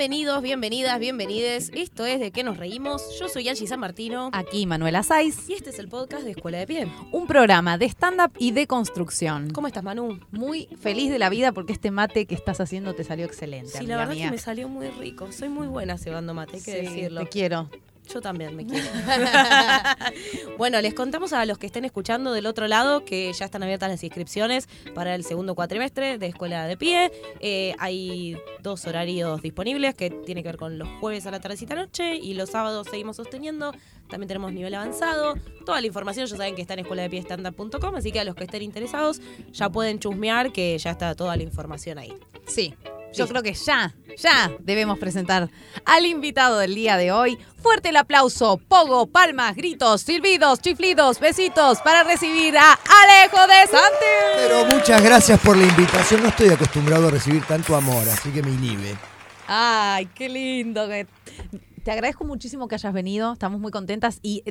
Bienvenidos, bienvenidas, bienvenides. Esto es De Qué Nos Reímos. Yo soy Angie San Martino. Aquí Manuela Saiz. Y este es el podcast de Escuela de Pie. Un programa de stand-up y de construcción. ¿Cómo estás, Manu? Muy feliz de la vida porque este mate que estás haciendo te salió excelente. Sí, la verdad mía. Es que me salió muy rico. Soy muy buena cebando mate, hay que decirlo. Te quiero. Yo también me quiero. Bueno, les contamos a los que estén escuchando del otro lado que ya están abiertas las inscripciones para el segundo cuatrimestre de Escuela de Pie. Hay dos horarios disponibles que tienen que ver con los jueves a la tardecita noche y los sábados seguimos sosteniendo. También tenemos nivel avanzado. Toda la información ya saben que está en escueladepiestandard.com, así que a los que estén interesados ya pueden chusmear que ya está toda la información ahí. Sí. Yo creo que ya debemos presentar al invitado del día de hoy. Fuerte el aplauso, pogo, palmas, gritos, silbidos, chiflidos, besitos para recibir a Alejo de Santi. Pero muchas gracias por la invitación. No estoy acostumbrado a recibir tanto amor, así que me inhibe. Ay, qué lindo. Te agradezco muchísimo que hayas venido. Estamos muy contentas y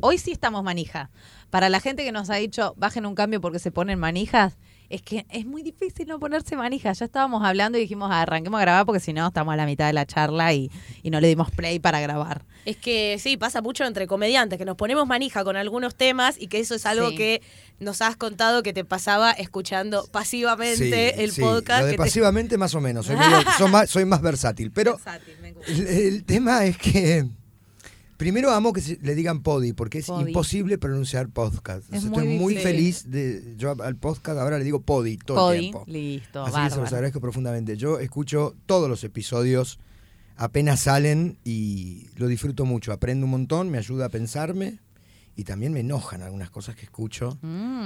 hoy sí estamos manija. Para la gente que nos ha dicho, bajen un cambio porque se ponen manijas. Es que es muy difícil no ponerse manija. Ya estábamos hablando y dijimos, arranquemos a grabar porque si no estamos a la mitad de la charla y no le dimos play para grabar. Es que sí, pasa mucho entre comediantes, que nos ponemos manija con algunos temas y que eso es algo que nos has contado que te pasaba escuchando pasivamente podcast. Lo de pasivamente más o menos. Soy más versátil. Pero me gusta. El tema es que... Primero amo que le digan podi, porque es imposible pronunciar podcast. Estoy muy feliz. Yo al podcast ahora le digo podi todo el tiempo. Listo, así que se los agradezco profundamente. Yo escucho todos los episodios, apenas salen y lo disfruto mucho. Aprendo un montón, me ayuda a pensarme y también me enojan algunas cosas que escucho.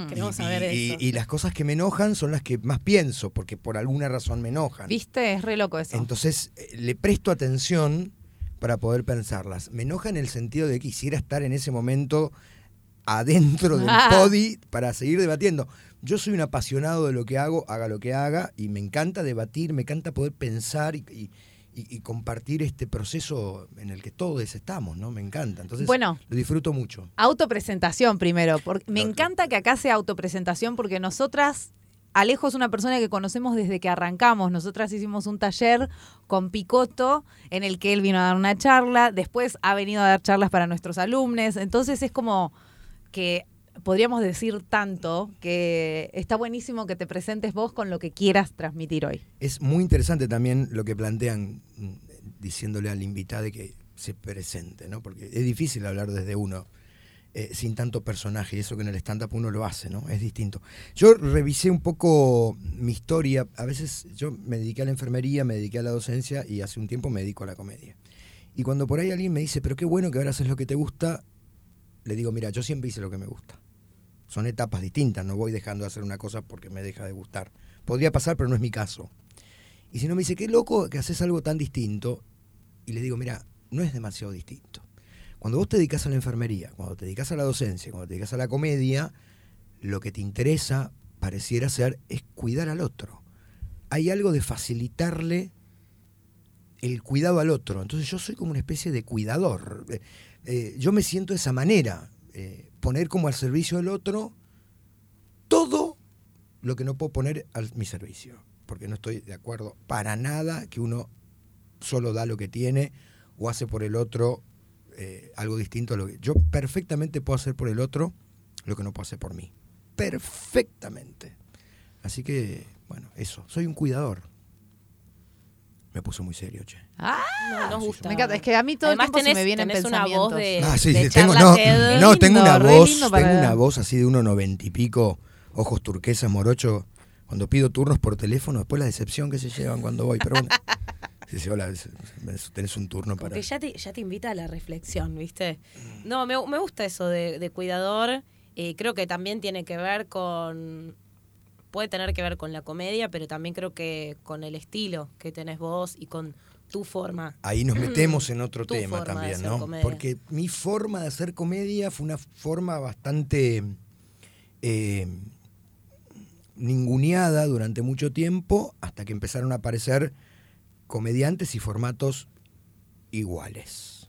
Queremos saber eso. Y las cosas que me enojan son las que más pienso, porque por alguna razón me enojan. ¿Viste? Es re loco eso. Entonces le presto atención para poder pensarlas. Me enoja en el sentido de que quisiera estar en ese momento adentro del podi para seguir debatiendo. Yo soy un apasionado de lo que hago, haga lo que haga, y me encanta debatir, me encanta poder pensar y compartir este proceso en el que todos estamos, ¿no? Me encanta. Entonces, lo disfruto mucho. Autopresentación primero. Porque me encanta que acá sea autopresentación porque nosotras... Alejo es una persona que conocemos desde que arrancamos. Nosotras hicimos un taller con Picoto en el que él vino a dar una charla. Después ha venido a dar charlas para nuestros alumnos. Entonces es como que podríamos decir tanto que está buenísimo que te presentes vos con lo que quieras transmitir hoy. Es muy interesante también lo que plantean diciéndole al invitado de que se presente, ¿no? Porque es difícil hablar desde uno. Sin tanto personaje, y eso que en el stand-up uno lo hace, ¿no? Es distinto. Yo revisé un poco mi historia. A veces yo me dediqué a la enfermería, me dediqué a la docencia y hace un tiempo me dedico a la comedia. Y cuando por ahí alguien me dice, pero qué bueno que ahora haces lo que te gusta, le digo, mira, yo siempre hice lo que me gusta. Son etapas distintas, no voy dejando de hacer una cosa porque me deja de gustar. Podría pasar, pero no es mi caso. Y si no me dice, qué loco que haces algo tan distinto, y le digo, mira, no es demasiado distinto. Cuando vos te dedicas a la enfermería, cuando te dedicas a la docencia, cuando te dedicas a la comedia, lo que te interesa, pareciera ser, es cuidar al otro. Hay algo de facilitarle el cuidado al otro. Entonces yo soy como una especie de cuidador. Yo me siento de esa manera. Poner como al servicio del otro todo lo que no puedo poner a mi servicio. Porque no estoy de acuerdo para nada que uno solo da lo que tiene o hace por el otro algo distinto a lo que... Yo perfectamente puedo hacer por el otro lo que no puedo hacer por mí. Perfectamente. Así que, bueno, eso. Soy un cuidador. Me puso muy serio, che. ¡Ah! No, nos gusta. Me encanta. Es que a mí todo el tiempo se me vienen pensamientos. Una voz de, de charlatán. No, tengo una voz. Tengo una voz así de 1,90 y pico. Ojos turquesas, morocho. Cuando pido turnos por teléfono, después la decepción que se llevan cuando voy. Pero bueno... Dice, hola, tenés un turno para... Porque ya te invita a la reflexión, ¿viste? No, me gusta eso de cuidador. Creo que también tiene que ver con... Puede tener que ver con la comedia, pero también creo que con el estilo que tenés vos y con tu forma. Ahí nos metemos en otro tema también, ¿no? Comedia. Porque mi forma de hacer comedia fue una forma bastante ninguneada durante mucho tiempo hasta que empezaron a aparecer... comediantes y formatos iguales.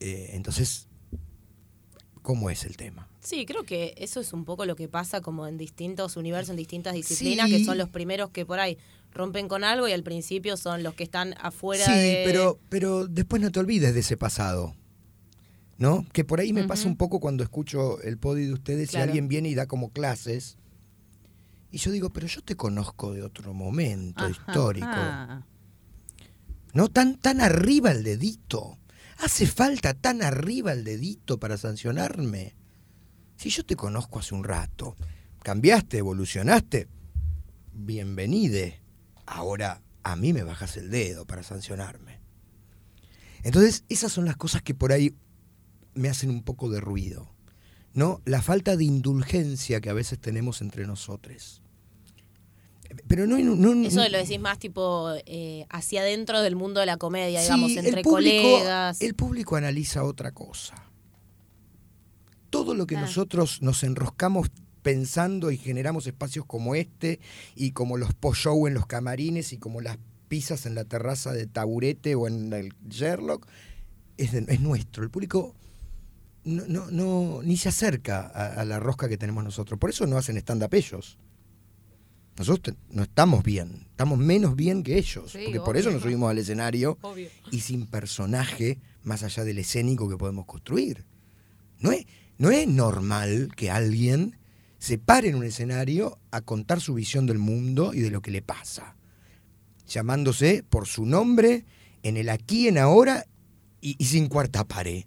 Entonces, ¿cómo es el tema? Sí, creo que eso es un poco lo que pasa como en distintos universos, en distintas disciplinas, que son los primeros que por ahí rompen con algo y al principio son los que están afuera. Sí, de... pero después no te olvides de ese pasado, ¿no? Que por ahí me pasa un poco cuando escucho el podi de ustedes, claro, y alguien viene y da como clases. Y yo digo, pero yo te conozco de otro momento histórico. Ajá. No tan arriba el dedito. Hace falta tan arriba el dedito para sancionarme. Si yo te conozco hace un rato, cambiaste, evolucionaste, bienvenide. Ahora a mí me bajas el dedo para sancionarme. Entonces, esas son las cosas que por ahí me hacen un poco de ruido, ¿no? La falta de indulgencia que a veces tenemos entre nosotros. Pero no eso lo decís más tipo hacia adentro del mundo de la comedia, sí, digamos, entre colegas. El público analiza otra cosa. Todo lo que nosotros nos enroscamos pensando y generamos espacios como este, y como los post-show en los camarines, y como las pizzas en la terraza de Taburete o en el Sherlock, es nuestro. El público no ni se acerca a la rosca que tenemos nosotros. Por eso no hacen stand-up ellos. Nosotros no estamos bien, estamos menos bien que ellos, sí, porque obvio, por eso nos subimos al escenario, obvio, y sin personaje más allá del escénico que podemos construir. No es normal que alguien se pare en un escenario a contar su visión del mundo y de lo que le pasa, llamándose por su nombre en el aquí, en ahora y sin cuarta pared.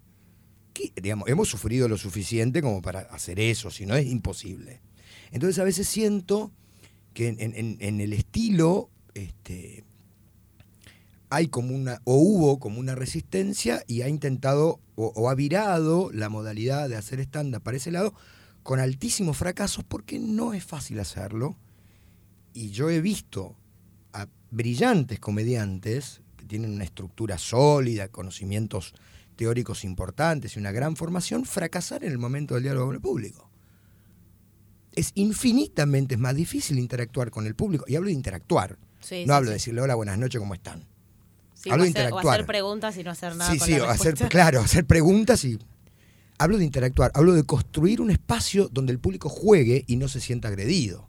Digamos, hemos sufrido lo suficiente como para hacer eso, si no es imposible. Entonces a veces siento que en el estilo hay como hubo como una resistencia y ha intentado o ha virado la modalidad de hacer stand-up para ese lado con altísimos fracasos, porque no es fácil hacerlo. Y yo he visto a brillantes comediantes que tienen una estructura sólida, conocimientos teóricos importantes y una gran formación, fracasar en el momento del diálogo con el público. Es infinitamente más difícil interactuar con el público. Y hablo de interactuar. Sí, no hablo de decirle, hola, buenas noches, ¿cómo están? Sí, hablo de interactuar. O hacer preguntas y no hacer nada. Sí, con la respuesta. Claro, hacer preguntas y... Hablo de interactuar. Hablo de construir un espacio donde el público juegue y no se sienta agredido.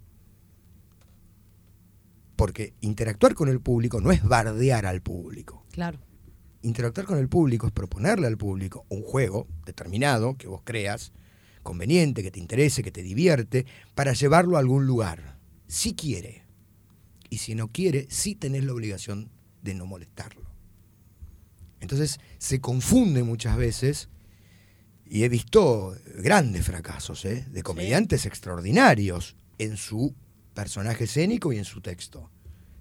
Porque interactuar con el público no es bardear al público. Claro. Interactuar con el público es proponerle al público un juego determinado que vos creas, conveniente, que te interese, que te divierte, para llevarlo a algún lugar, si quiere. Y si no quiere, sí tenés la obligación de no molestarlo. Entonces se confunde muchas veces, y he visto grandes fracasos de comediantes extraordinarios en su personaje escénico y en su texto.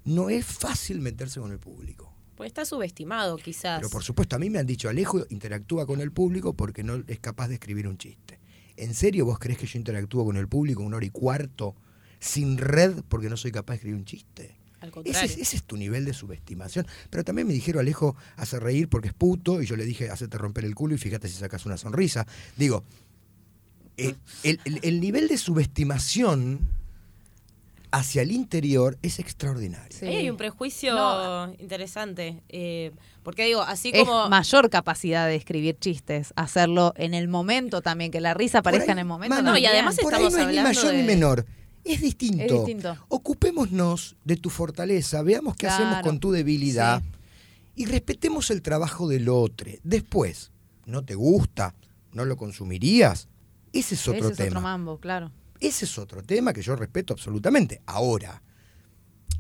No es fácil meterse con el público. Pues está subestimado, quizás. Pero por supuesto, a mí me han dicho, Alejo interactúa con el público porque no es capaz de escribir un chiste. ¿En serio vos crees que yo interactúo con el público 1 hora y cuarto sin red porque no soy capaz de escribir un chiste? Al contrario. Ese es tu nivel de subestimación. Pero también me dijeron, Alejo hace reír porque es puto, y yo le dije, hacete romper el culo y fíjate si sacas una sonrisa. Digo, el nivel de subestimación hacia el interior es extraordinario. Sí. Ahí hay un prejuicio interesante. Porque digo, así como... Es mayor capacidad de escribir chistes, hacerlo en el momento también, que la risa aparezca ahí, en el momento. Mano, no, y además por estamos ahí no hablando es ni mayor ni menor. Es distinto. Ocupémonos de tu fortaleza, veamos qué hacemos con tu debilidad y respetemos el trabajo del otro. Después, ¿no te gusta? ¿No lo consumirías? Ese es otro tema. Ese es otro mambo, claro. Ese es otro tema que yo respeto absolutamente. Ahora,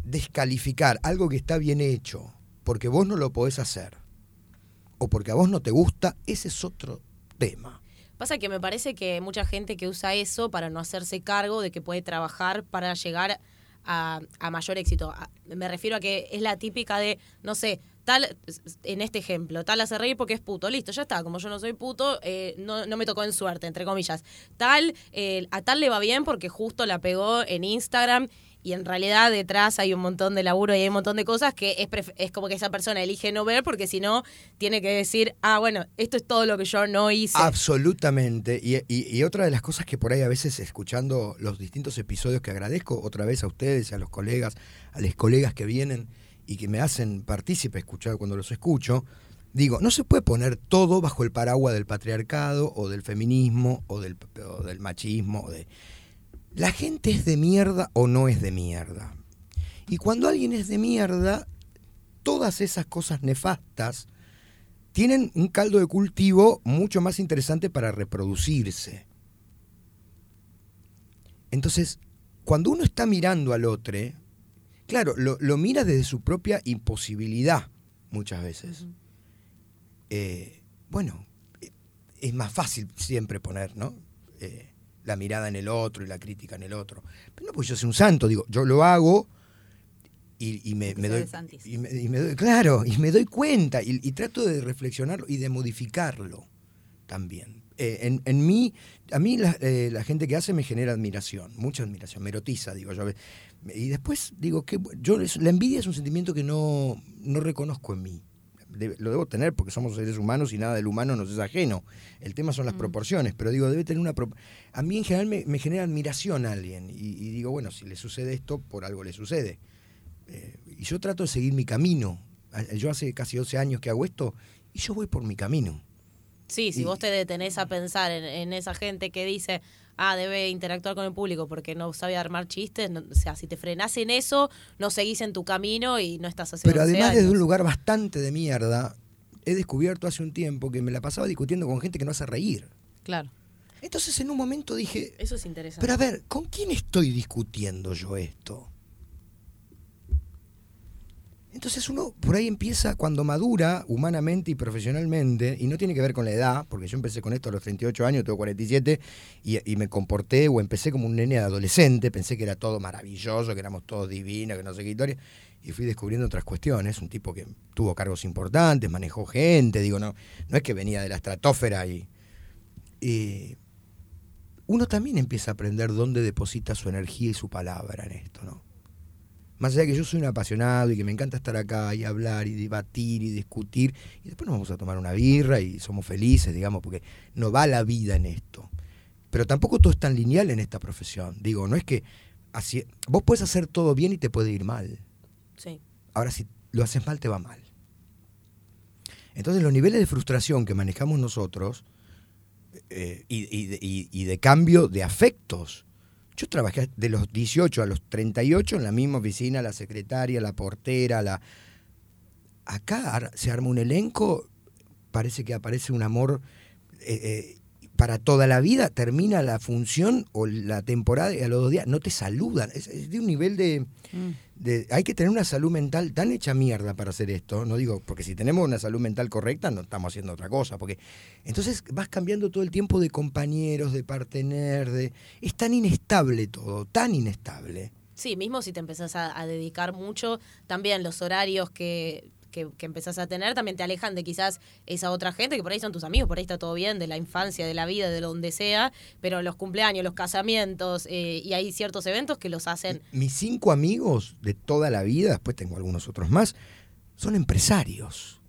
descalificar algo que está bien hecho porque vos no lo podés hacer o porque a vos no te gusta, ese es otro tema. Pasa que me parece que mucha gente que usa eso para no hacerse cargo de que puede trabajar para llegar a mayor éxito. Me refiero a que es la típica de, no sé, tal, en este ejemplo, tal hace reír porque es puto, listo, ya está, como yo no soy puto, no me tocó en suerte, entre comillas. Tal, a tal le va bien porque justo la pegó en Instagram, y en realidad detrás hay un montón de laburo y hay un montón de cosas que es como que esa persona elige no ver porque si no tiene que decir, bueno, esto es todo lo que yo no hice. Absolutamente. Y otra de las cosas que por ahí a veces escuchando los distintos episodios, que agradezco otra vez a ustedes, a los colegas, a los colegas que vienen y que me hacen partícipe escuchar cuando los escucho, digo, no se puede poner todo bajo el paraguas del patriarcado o del feminismo o del machismo. La gente es de mierda o no es de mierda. Y cuando alguien es de mierda, todas esas cosas nefastas tienen un caldo de cultivo mucho más interesante para reproducirse. Entonces, cuando uno está mirando al otro, claro, lo mira desde su propia imposibilidad muchas veces. Uh-huh. Bueno, es más fácil siempre poner, ¿no?, la mirada en el otro y la crítica en el otro. Pero no, pues yo soy un santo, digo, yo lo hago y me doy cuenta y trato de reflexionarlo y de modificarlo también. En mí, a mí la gente que hace me genera admiración, mucha admiración, me erotiza, digo yo. Y después digo que la envidia es un sentimiento que no reconozco en mí. Lo debo tener porque somos seres humanos y nada del humano nos es ajeno. El tema son las proporciones, pero digo, debe tener una... A mí en general me genera admiración a alguien y digo, bueno, si le sucede esto, por algo le sucede. Y yo trato de seguir mi camino. Yo hace casi 12 años que hago esto y yo voy por mi camino. Sí, si vos te detenés a pensar en esa gente que dice, debe interactuar con el público porque no sabe armar chistes, no, o sea, si te frenás en eso, no seguís en tu camino y no estás haciendo... Pero además desde un lugar bastante de mierda, he descubierto hace un tiempo que me la pasaba discutiendo con gente que no hace reír. Claro. Entonces en un momento dije... Eso es interesante. Pero a ver, ¿con quién estoy discutiendo yo esto? Entonces uno por ahí empieza, cuando madura humanamente y profesionalmente, y no tiene que ver con la edad, porque yo empecé con esto a los 38 años, tengo 47, y me comporté o empecé como un nene adolescente, pensé que era todo maravilloso, que éramos todos divinos, que no sé qué historia, y fui descubriendo otras cuestiones, un tipo que tuvo cargos importantes, manejó gente, digo, no es que venía de la estratosfera, y uno también empieza a aprender dónde deposita su energía y su palabra en esto, ¿no? Más allá de que yo soy un apasionado y que me encanta estar acá y hablar y debatir y discutir, y después nos vamos a tomar una birra y somos felices, digamos, porque no va la vida en esto. Pero tampoco todo es tan lineal en esta profesión. Digo, no es que así, vos podés hacer todo bien y te puede ir mal. Sí. Ahora, si lo haces mal, te va mal. Entonces, los niveles de frustración que manejamos nosotros y de cambio de afectos. Yo trabajé de los 18 a los 38 en la misma oficina, la secretaria, la portera, la... Acá se arma un elenco, parece que aparece un amor para toda la vida, termina la función o la temporada y a los 2 días no te saludan. Es de un nivel de... Hay que tener una salud mental tan hecha mierda para hacer esto, no digo, porque si tenemos una salud mental correcta no estamos haciendo otra cosa, porque entonces vas cambiando todo el tiempo de compañeros, de partener, de... Es tan inestable todo, tan inestable. Sí, mismo si te empezás a dedicar mucho, también los horarios que empezás a tener también te alejan de quizás esa otra gente que por ahí son tus amigos, por ahí está todo bien, de la infancia, de la vida, de donde sea, pero los cumpleaños, los casamientos y hay ciertos eventos que los hacen. Mis 5 amigos de toda la vida, después tengo algunos otros más, son empresarios.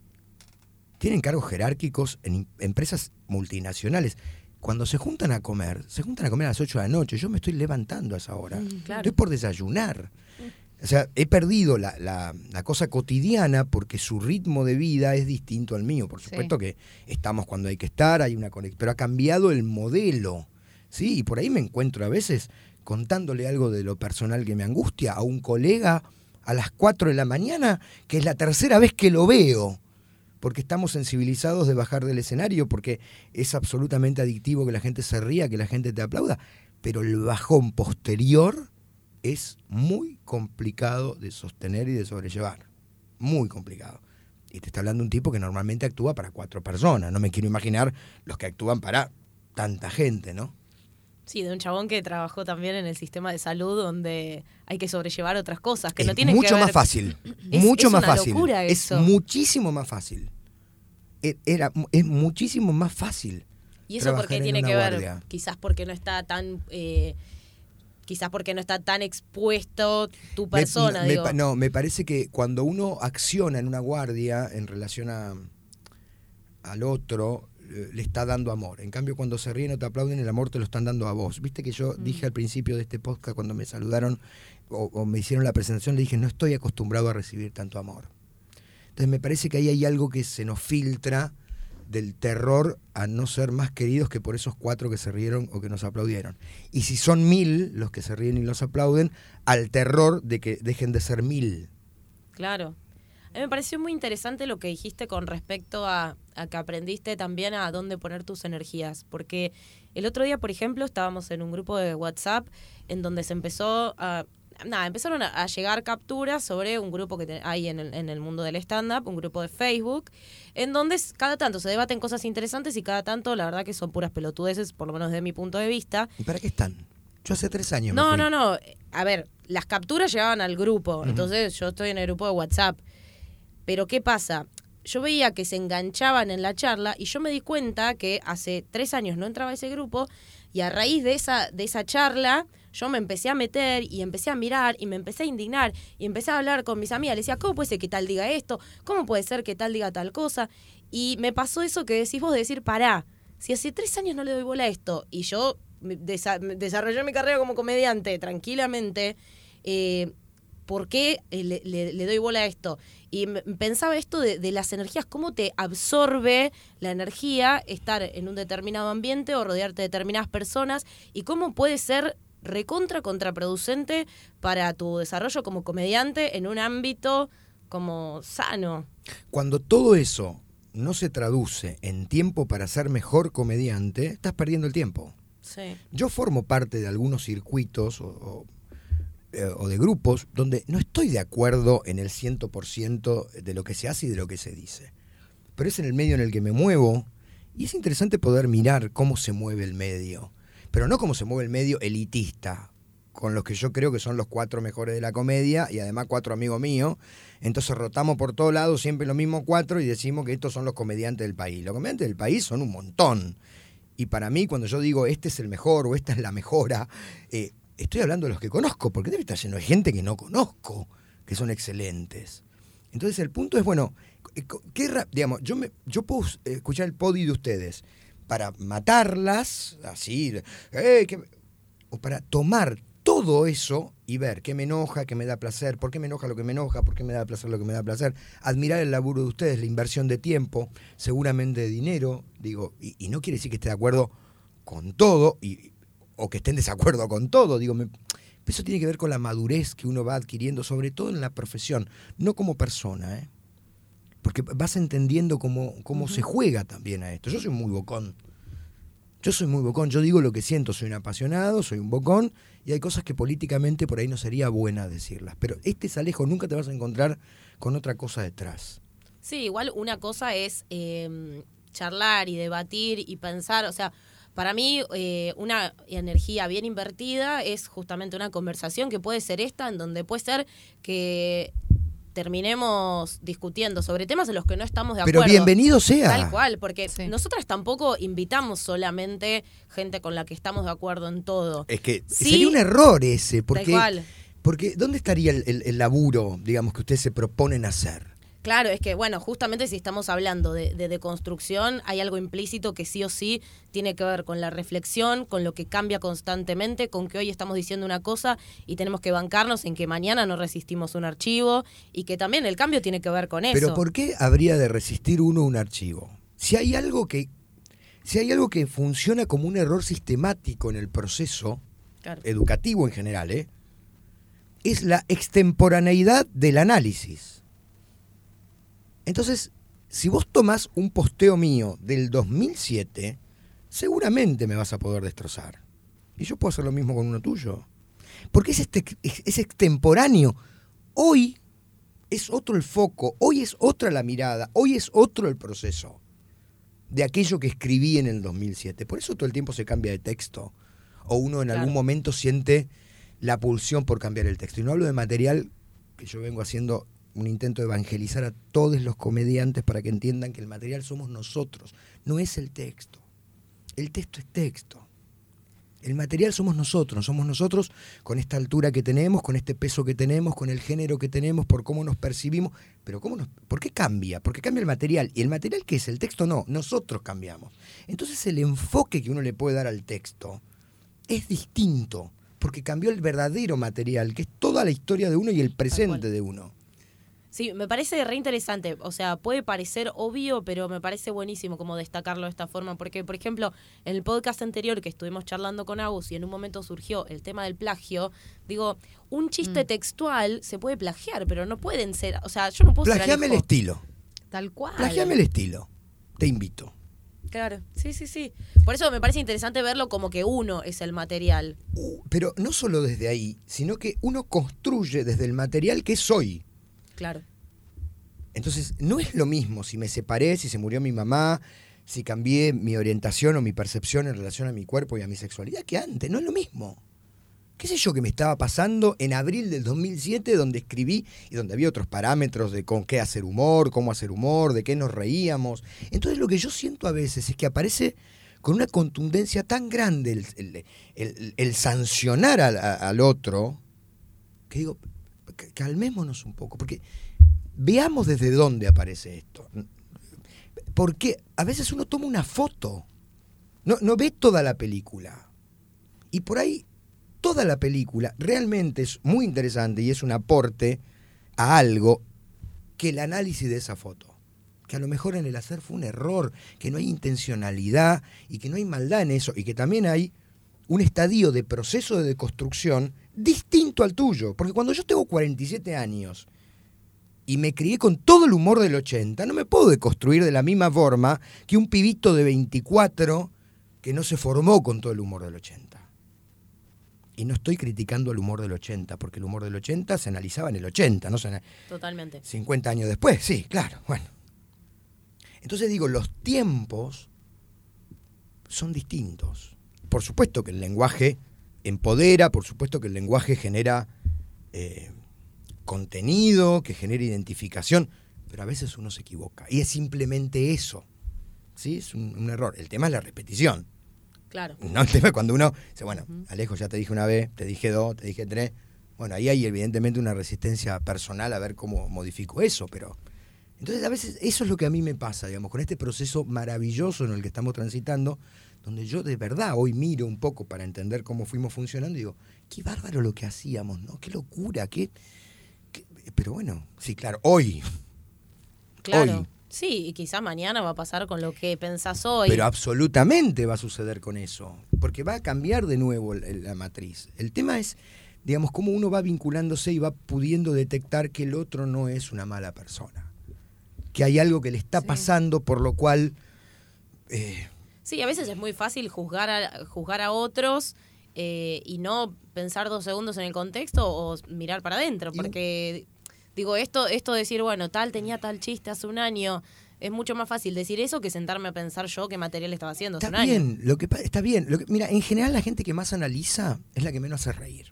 Tienen cargos jerárquicos en empresas multinacionales. Cuando se juntan a comer a las 8 de la noche. Yo me estoy levantando a esa hora. Claro. Estoy por desayunar. O sea, he perdido la cosa cotidiana porque su ritmo de vida es distinto al mío. Por supuesto que estamos cuando hay que estar, hay una conexión, pero ha cambiado el modelo, ¿sí? Y por ahí me encuentro a veces contándole algo de lo personal que me angustia a un colega a las 4 de la mañana, que es la tercera vez que lo veo, porque estamos sensibilizados de bajar del escenario, porque es absolutamente adictivo que la gente se ría, que la gente te aplauda, pero el bajón posterior... Es muy complicado de sostener y de sobrellevar. Muy complicado. Y te está hablando un tipo que normalmente actúa para 4 personas. No me quiero imaginar los que actúan para tanta gente, ¿no? Sí, de un chabón que trabajó también en el sistema de salud donde hay que sobrellevar otras cosas que no tienen que ver. Mucho más fácil. Mucho más fácil. Es una locura eso. Es muchísimo más fácil. Es muchísimo más fácil. ¿Y eso por qué tiene que ver? Quizás porque no está tan... Quizás porque no está tan expuesto tu persona, digo. No, me parece que cuando uno acciona en una guardia en relación al otro, le está dando amor. En cambio, cuando se ríen o te aplauden, el amor te lo están dando a vos. Viste que yo dije al principio de este podcast, cuando me saludaron o me hicieron la presentación, le dije, no estoy acostumbrado a recibir tanto amor. Entonces me parece que ahí hay algo que se nos filtra del terror a no ser más queridos que por esos 4 que se rieron o que nos aplaudieron. Y si son 1000 los que se ríen y los aplauden, al terror de que dejen de ser 1000. Claro. A mí me pareció muy interesante lo que dijiste con respecto a que aprendiste también a dónde poner tus energías. Porque el otro día, por ejemplo, estábamos en un grupo de WhatsApp en donde se empezó a... empezaron a llegar capturas sobre un grupo que hay en el mundo del stand-up, un grupo de Facebook, en donde cada tanto se debaten cosas interesantes y cada tanto, la verdad que son puras pelotudeces, por lo menos desde mi punto de vista. ¿Y para qué están? Yo hace 3 años. No. A ver, las capturas llegaban al grupo, uh-huh. Entonces yo estoy en el grupo de WhatsApp. Pero ¿qué pasa? Yo veía que se enganchaban en la charla y yo me di cuenta que hace 3 años no entraba a ese grupo y a raíz de esa charla... Yo me empecé a meter y empecé a mirar y me empecé a indignar y empecé a hablar con mis amigas. Les decía, ¿cómo puede ser que tal diga esto? ¿Cómo puede ser que tal diga tal cosa? Y me pasó eso que decís vos de decir, pará, si hace 3 años no le doy bola a esto y yo desarrollé mi carrera como comediante tranquilamente, ¿por qué le doy bola a esto? Y pensaba esto de las energías, cómo te absorbe la energía estar en un determinado ambiente o rodearte de determinadas personas y cómo puede ser recontra contraproducente para tu desarrollo como comediante en un ámbito como sano. Cuando todo eso no se traduce en tiempo para ser mejor comediante, estás perdiendo el tiempo. Sí. Yo formo parte de algunos circuitos o de grupos donde no estoy de acuerdo en el 100% de lo que se hace y de lo que se dice. Pero es en el medio en el que me muevo y es interesante poder mirar cómo se mueve el medio. Pero no como se mueve el medio elitista, con los que yo creo que son los 4 mejores de la comedia y además 4 amigos míos. Entonces rotamos por todos lados, siempre los mismos 4 y decimos que estos son los comediantes del país. Los comediantes del país son un montón. Y para mí, cuando yo digo este es el mejor o esta es la mejora, estoy hablando de los que conozco, porque debe estar lleno de gente que no conozco, que son excelentes. Entonces el punto es, bueno, yo puedo escuchar el podi de ustedes, para matarlas, así, o para tomar todo eso y ver qué me enoja, qué me da placer, por qué me enoja lo que me enoja, por qué me da placer lo que me da placer, admirar el laburo de ustedes, la inversión de tiempo, seguramente de dinero, digo, y no quiere decir que esté de acuerdo con todo, o que esté en desacuerdo con todo, digo, eso tiene que ver con la madurez que uno va adquiriendo, sobre todo en la profesión, no como persona, porque vas entendiendo cómo uh-huh. se juega también a esto. Yo soy muy bocón. Yo digo lo que siento, soy un apasionado, soy un bocón, y hay cosas que políticamente por ahí no sería buena decirlas. Pero este es Alejo, nunca te vas a encontrar con otra cosa detrás. Sí, igual una cosa es charlar y debatir y pensar, o sea... Para mí, una energía bien invertida es justamente una conversación que puede ser esta, en donde puede ser que terminemos discutiendo sobre temas en los que no estamos de acuerdo. Pero bienvenido sea. Tal cual, porque sí. Nosotras tampoco invitamos solamente gente con la que estamos de acuerdo en todo. Es que sí, sería un error ese, porque ¿dónde estaría el laburo, digamos, que ustedes se proponen hacer? Claro, es que, bueno, justamente si estamos hablando de deconstrucción, hay algo implícito que sí o sí tiene que ver con la reflexión, con lo que cambia constantemente, con que hoy estamos diciendo una cosa y tenemos que bancarnos en que mañana no resistimos un archivo y que también el cambio tiene que ver con eso. Pero ¿por qué habría de resistir uno un archivo? Si hay algo que funciona como un error sistemático en el proceso educativo en general, es la extemporaneidad del análisis. Entonces, si vos tomás un posteo mío del 2007, seguramente me vas a poder destrozar. Y yo puedo hacer lo mismo con uno tuyo. Porque es extemporáneo. Hoy es otro el foco, hoy es otra la mirada, hoy es otro el proceso de aquello que escribí en el 2007. Por eso todo el tiempo se cambia de texto. O uno en algún momento siente la pulsión por cambiar el texto. Y no hablo de material que yo vengo haciendo... un intento de evangelizar a todos los comediantes para que entiendan que el material somos nosotros, no es el texto. El texto es texto. El material somos nosotros con esta altura que tenemos, con este peso que tenemos, con el género que tenemos, por cómo nos percibimos. Pero ¿por qué cambia? Porque cambia el material. ¿Y el material qué es? El texto no, nosotros cambiamos. Entonces el enfoque que uno le puede dar al texto es distinto, porque cambió el verdadero material, que es toda la historia de uno y el presente de uno. Sí, me parece re interesante. O sea, puede parecer obvio, pero me parece buenísimo como destacarlo de esta forma. Porque, por ejemplo, en el podcast anterior que estuvimos charlando con Agus y en un momento surgió el tema del plagio, digo, un chiste textual se puede plagiar, pero no pueden ser... O sea, yo no puedo... Plagiame el estilo. Tal cual. Plagiame el estilo. Te invito. Claro, sí, sí, sí. Por eso me parece interesante verlo como que uno es el material. Pero no solo desde ahí, sino que uno construye desde el material que soy. Claro. Entonces, no es lo mismo si me separé, si se murió mi mamá, si cambié mi orientación o mi percepción en relación a mi cuerpo y a mi sexualidad que antes. No es lo mismo. ¿Qué sé yo que me estaba pasando en abril del 2007, donde escribí y donde había otros parámetros de con qué hacer humor, cómo hacer humor, de qué nos reíamos? Entonces lo que yo siento a veces es que aparece con una contundencia tan grande el sancionar al otro, que digo, calmémonos un poco, porque veamos desde dónde aparece esto. Porque a veces uno toma una foto, no ve toda la película, y por ahí... Toda la película realmente es muy interesante y es un aporte a algo que el análisis de esa foto. Que a lo mejor en el hacer fue un error, que no hay intencionalidad y que no hay maldad en eso. Y que también hay un estadio de proceso de deconstrucción distinto al tuyo. Porque cuando yo tengo 47 años y me crié con todo el humor del 80, no me puedo deconstruir de la misma forma que un pibito de 24 que no se formó con todo el humor del 80. Y no estoy criticando el humor del 80, porque el humor del 80 se analizaba en el 80, ¿no? Totalmente. 50 años después, sí, claro, bueno. Entonces digo, los tiempos son distintos. Por supuesto que el lenguaje empodera, por supuesto que el lenguaje genera contenido, que genera identificación, pero a veces uno se equivoca. Y es simplemente eso, ¿sí? Es un error. El tema es la repetición. Claro. No, el tema es cuando uno dice, bueno, Alejo, ya te dije una vez, te dije dos, te dije tres. Bueno, ahí hay evidentemente una resistencia personal a ver cómo modifico eso, pero... Entonces, a veces, eso es lo que a mí me pasa, digamos, con este proceso maravilloso en el que estamos transitando, donde yo de verdad hoy miro un poco para entender cómo fuimos funcionando y digo, qué bárbaro lo que hacíamos, ¿no? Qué locura, qué... Pero bueno, sí, claro, hoy. Claro. Hoy. Sí, y quizás mañana va a pasar con lo que pensás hoy. Pero absolutamente va a suceder con eso, porque va a cambiar de nuevo la matriz. El tema es, digamos, cómo uno va vinculándose y va pudiendo detectar que el otro no es una mala persona. Que hay algo que le está pasando, por lo cual... Sí, a veces es muy fácil juzgar a otros y no pensar 2 segundos en el contexto o mirar para adentro, porque... Digo, esto de decir, bueno, tal tenía tal chiste hace un año, es mucho más fácil decir eso que sentarme a pensar yo qué material estaba haciendo hace un año. Está bien. Mira, en general la gente que más analiza es la que menos hace reír.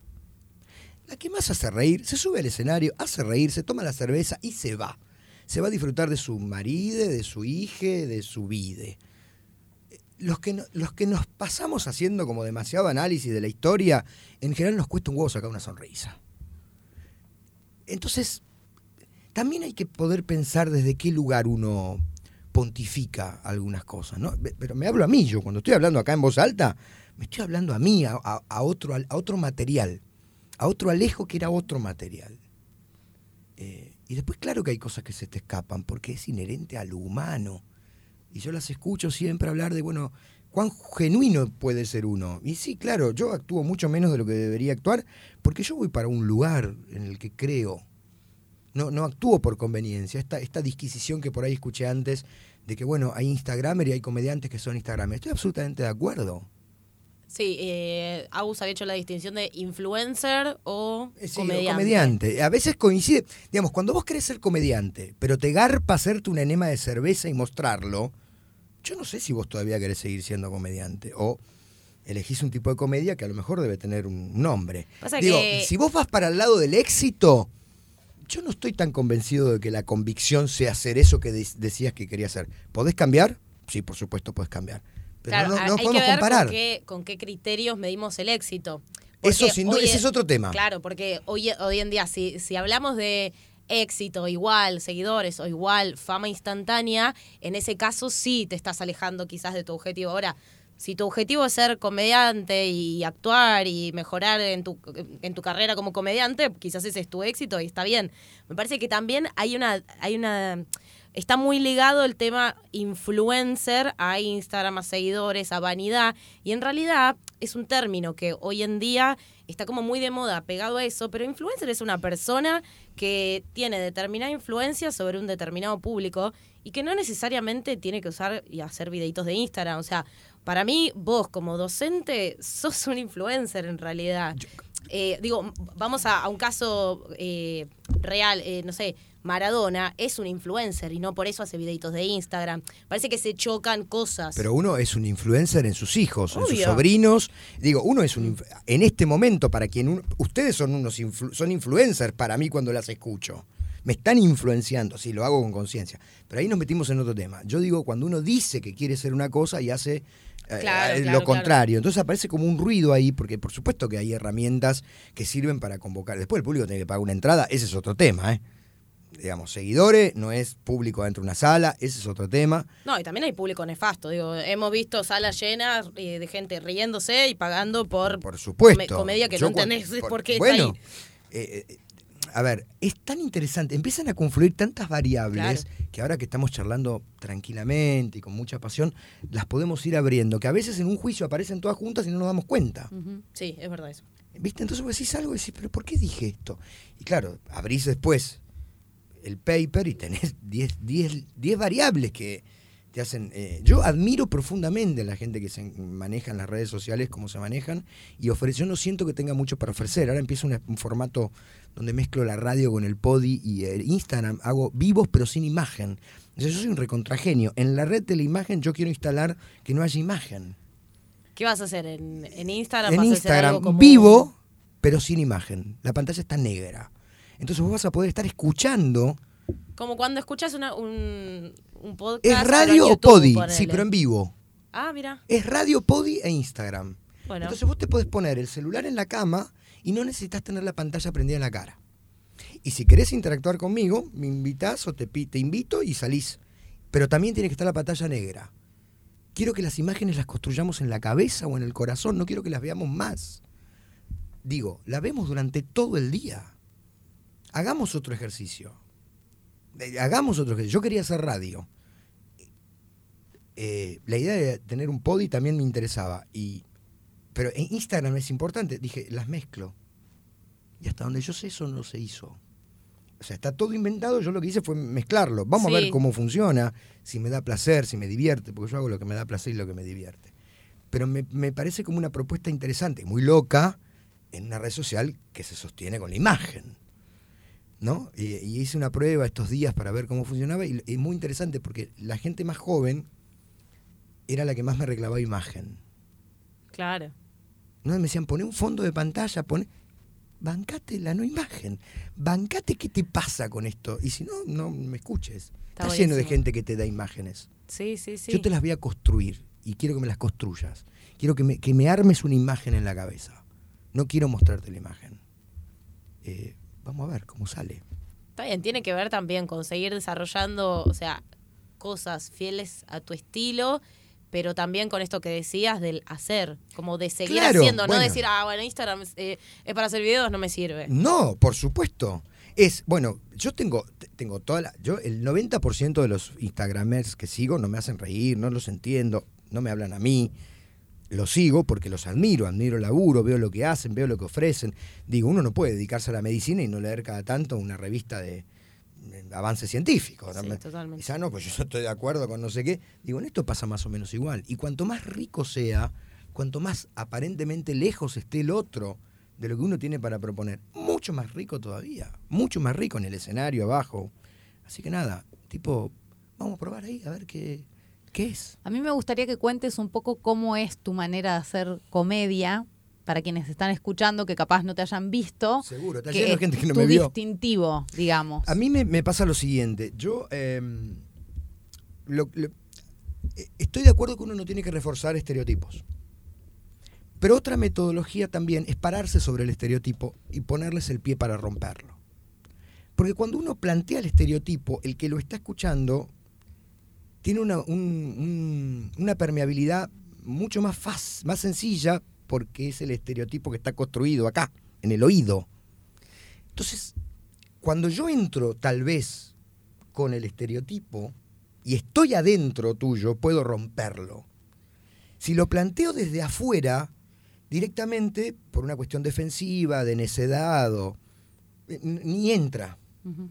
La que más hace reír, se sube al escenario, hace reír, se toma la cerveza y se va. Se va a disfrutar de su marido, de su hija, de su vida. Los que nos pasamos haciendo como demasiado análisis de la historia, en general nos cuesta un huevo sacar una sonrisa. Entonces... También hay que poder pensar desde qué lugar uno pontifica algunas cosas, ¿no? Pero me hablo a mí, yo cuando estoy hablando acá en voz alta, me estoy hablando a mí, a otro material, a otro Alejo que era otro material. Y después claro que hay cosas que se te escapan, porque es inherente a lo humano. Y yo las escucho siempre hablar de, bueno, cuán genuino puede ser uno. Y sí, claro, yo actúo mucho menos de lo que debería actuar, porque yo voy para un lugar en el que creo. No actúo por conveniencia. Esta disquisición que por ahí escuché antes de que, bueno, hay Instagramers y hay comediantes que son Instagramers. Estoy absolutamente de acuerdo. Sí, Agus había hecho la distinción de influencer o comediante. O comediante. A veces coincide. Digamos, cuando vos querés ser comediante, pero te garpa hacerte un enema de cerveza y mostrarlo, yo no sé si vos todavía querés seguir siendo comediante o... Elegís un tipo de comedia que a lo mejor debe tener un nombre. Pasa Digo, que... si vos vas para el lado del éxito... Yo no estoy tan convencido de que la convicción sea hacer eso que decías que querías hacer. ¿Podés cambiar? Sí, por supuesto podés cambiar. Pero claro, no hay podemos que ver comparar. Con qué criterios medimos el éxito. Porque eso sin duda, ese es otro tema. Claro, porque hoy en día, si hablamos de éxito igual, seguidores o igual, fama instantánea, en ese caso sí te estás alejando quizás de tu objetivo. Ahora, Si tu objetivo es ser comediante y actuar y mejorar en tu carrera como comediante, quizás ese es tu éxito y está bien. Me parece que también hay una está muy ligado el tema influencer a Instagram, a seguidores, a vanidad. Y en realidad es un término que hoy en día está como muy de moda, pegado a eso. Pero influencer es una persona que tiene determinada influencia sobre un determinado público y que no necesariamente tiene que usar y hacer videitos de Instagram. O sea, para mí, vos como docente sos un influencer en realidad. Digo, vamos a un caso real, no sé, Maradona es un influencer y no por eso hace videitos de Instagram. Parece que se chocan cosas. Pero uno es un influencer en sus hijos, obvio, en sus sobrinos. Digo, uno es un... En este momento, para quien... ustedes son unos influencers para mí cuando las escucho. Me están influenciando, sí, lo hago con conciencia. Pero ahí nos metimos en otro tema. Yo digo, cuando uno dice que quiere ser una cosa y hace... lo contrario. Claro. Entonces aparece como un ruido ahí, porque por supuesto que hay herramientas que sirven para convocar. Después el público tiene que pagar una entrada, ese es otro tema, ¿eh? Digamos, seguidores, no es público dentro de una sala, ese es otro tema. No, y también hay público nefasto, digo, hemos visto salas llenas de gente riéndose y pagando por supuesto, comedia que yo, no entendés por qué bueno, está ahí. A ver, es tan interesante, empiezan a confluir tantas variables, claro, que ahora que estamos charlando tranquilamente y con mucha pasión, las podemos ir abriendo, que a veces en un juicio aparecen todas juntas y no nos damos cuenta. Uh-huh. Sí, es verdad eso. ¿Viste? Entonces vos decís algo y decís, ¿pero por qué dije esto? Y claro, abrís después el paper y tenés 10 variables que te hacen... Yo admiro profundamente a la gente que se maneja en las redes sociales, cómo se manejan, y ofrecer, no siento que tenga mucho para ofrecer. Ahora empieza un formato donde mezclo la radio con el podi y el Instagram, hago vivos pero sin imagen. Entonces, yo soy un recontragenio. En la red de la imagen yo quiero instalar que no haya imagen. ¿Qué vas a hacer? ¿En Instagram? En Instagram, algo como... vivo pero sin imagen. La pantalla está negra. Entonces vos vas a poder estar escuchando. Como cuando escuchas un podcast. Es radio o podi, sí, pero en vivo. Ah, mira. Es radio, podi e Instagram. Bueno. Entonces vos te podés poner el celular en la cama y no necesitas tener la pantalla prendida en la cara. Y si querés interactuar conmigo, me invitás o te invito y salís. Pero también tiene que estar la pantalla negra. Quiero que las imágenes las construyamos en la cabeza o en el corazón, no quiero que las veamos más. Digo, la vemos durante todo el día. Hagamos otro ejercicio. Yo quería hacer radio. La idea de tener un podi también me interesaba. Pero en Instagram es importante. Dije, las mezclo. Y hasta donde yo sé, eso no se hizo. O sea, está todo inventado. Yo lo que hice fue mezclarlo. Vamos a ver cómo funciona. Si me da placer, si me divierte. Porque yo hago lo que me da placer y lo que me divierte. Pero me parece como una propuesta interesante. Muy loca en una red social que se sostiene con la imagen, ¿no? Y hice una prueba estos días para ver cómo funcionaba y es muy interesante porque la gente más joven era la que más me reclamaba imagen. Claro. No, me decían, poné un fondo de pantalla, bancate la no imagen, bancate qué te pasa con esto. Y si no, no me escuches. Está lleno de gente que te da imágenes. Sí, sí, sí. Yo te las voy a construir y quiero que me las construyas. Quiero que me armes una imagen en la cabeza. No quiero mostrarte la imagen. Vamos a ver cómo sale. Está bien, tiene que ver también con seguir desarrollando, o sea, cosas fieles a tu estilo, pero también con esto que decías del hacer, como de seguir haciendo, bueno, no decir, Instagram es para hacer videos, no me sirve. No, por supuesto. Yo tengo el 90% de los Instagramers que sigo no me hacen reír, no los entiendo, no me hablan a mí. Los sigo porque los admiro el laburo, veo lo que hacen, veo lo que ofrecen. Digo, uno no puede dedicarse a la medicina y no leer cada tanto una revista de avance científico. Sí, totalmente. Quizá no, pues yo no estoy de acuerdo con no sé qué. Digo, en esto pasa más o menos igual. Y cuanto más rico sea, cuanto más aparentemente lejos esté el otro de lo que uno tiene para proponer, mucho más rico todavía. Mucho más rico en el escenario, abajo. Así que nada, vamos a probar ahí, a ver ¿Qué es? A mí me gustaría que cuentes un poco cómo es tu manera de hacer comedia para quienes están escuchando que capaz no te hayan visto. Seguro, está lleno de gente que no me vio. Tu distintivo, digamos. A mí me pasa lo siguiente. Yo estoy de acuerdo que uno no tiene que reforzar estereotipos. Pero otra metodología también es pararse sobre el estereotipo y ponerles el pie para romperlo. Porque cuando uno plantea el estereotipo, el que lo está escuchando tiene una permeabilidad mucho más fácil, más sencilla, porque es el estereotipo que está construido acá, en el oído. Entonces, cuando yo entro tal vez con el estereotipo y estoy adentro tuyo, puedo romperlo. Si lo planteo desde afuera, directamente, por una cuestión defensiva, de necedad, ni entra. Uh-huh.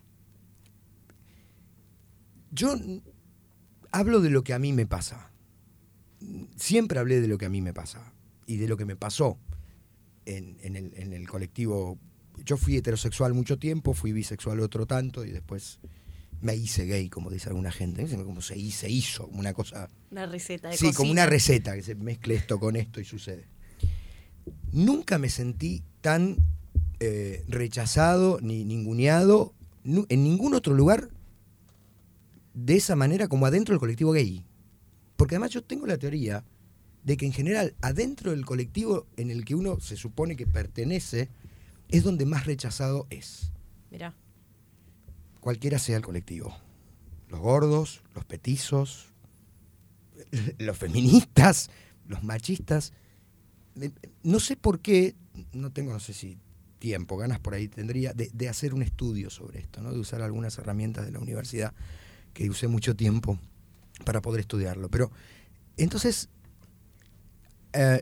Yo hablo de lo que a mí me pasa. Siempre hablé de lo que a mí me pasa y de lo que me pasó en el colectivo. Yo fui heterosexual mucho tiempo, fui bisexual otro tanto y después me hice gay, como dice alguna gente. Como se hizo, como una cosa... Una receta de cocina. Sí, como una receta, que se mezcle esto con esto y sucede. Nunca me sentí tan rechazado ni ninguneado en ningún otro lugar de esa manera como adentro del colectivo gay. Porque además yo tengo la teoría de que en general adentro del colectivo en el que uno se supone que pertenece es donde más rechazado es. Mirá. Cualquiera sea el colectivo. Los gordos, los petizos, los feministas, los machistas. No sé por qué, no tengo, no sé si tiempo, ganas por ahí tendría, de hacer un estudio sobre esto, ¿no? De usar algunas herramientas de la universidad que usé mucho tiempo para poder estudiarlo. Pero entonces,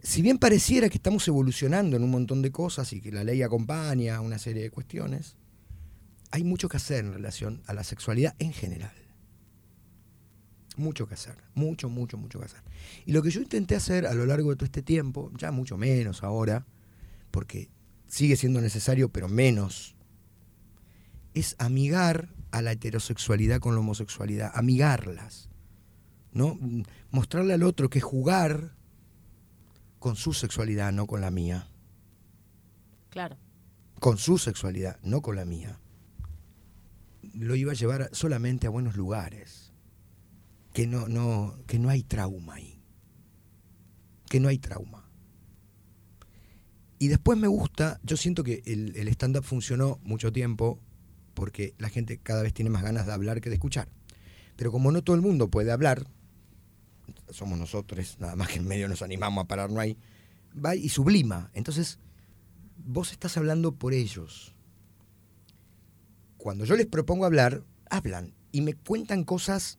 si bien pareciera que estamos evolucionando en un montón de cosas y que la ley acompaña una serie de cuestiones, hay mucho que hacer en relación a la sexualidad en general. Mucho que hacer, mucho que hacer. Y lo que yo intenté hacer a lo largo de todo este tiempo, ya mucho menos ahora, porque sigue siendo necesario, pero menos, es amigar a la heterosexualidad con la homosexualidad, amigarlas, ¿no? Mostrarle al otro que jugar con su sexualidad, no con la mía. Claro. Con su sexualidad, no con la mía. Lo iba a llevar solamente a buenos lugares. Que no hay trauma ahí. Que no hay trauma. Y después me gusta, yo siento que el stand-up funcionó mucho tiempo porque la gente cada vez tiene más ganas de hablar que de escuchar. Pero como no todo el mundo puede hablar, somos nosotros, nada más que en medio nos animamos a pararnos ahí, va y sublima. Entonces, vos estás hablando por ellos. Cuando yo les propongo hablar, hablan y me cuentan cosas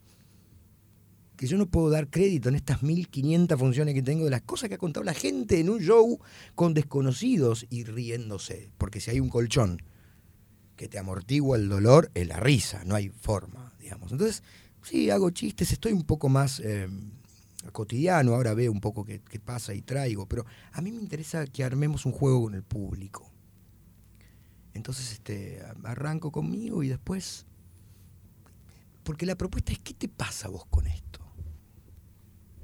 que yo no puedo dar crédito en estas 1500 funciones que tengo de las cosas que ha contado la gente en un show con desconocidos y riéndose. Porque si hay un colchón que te amortigua el dolor, es la risa, no hay forma, digamos. Entonces, sí, hago chistes, estoy un poco más cotidiano, ahora veo un poco qué pasa y traigo, pero a mí me interesa que armemos un juego con el público. Entonces arranco conmigo y después... Porque la propuesta es, ¿qué te pasa vos con esto?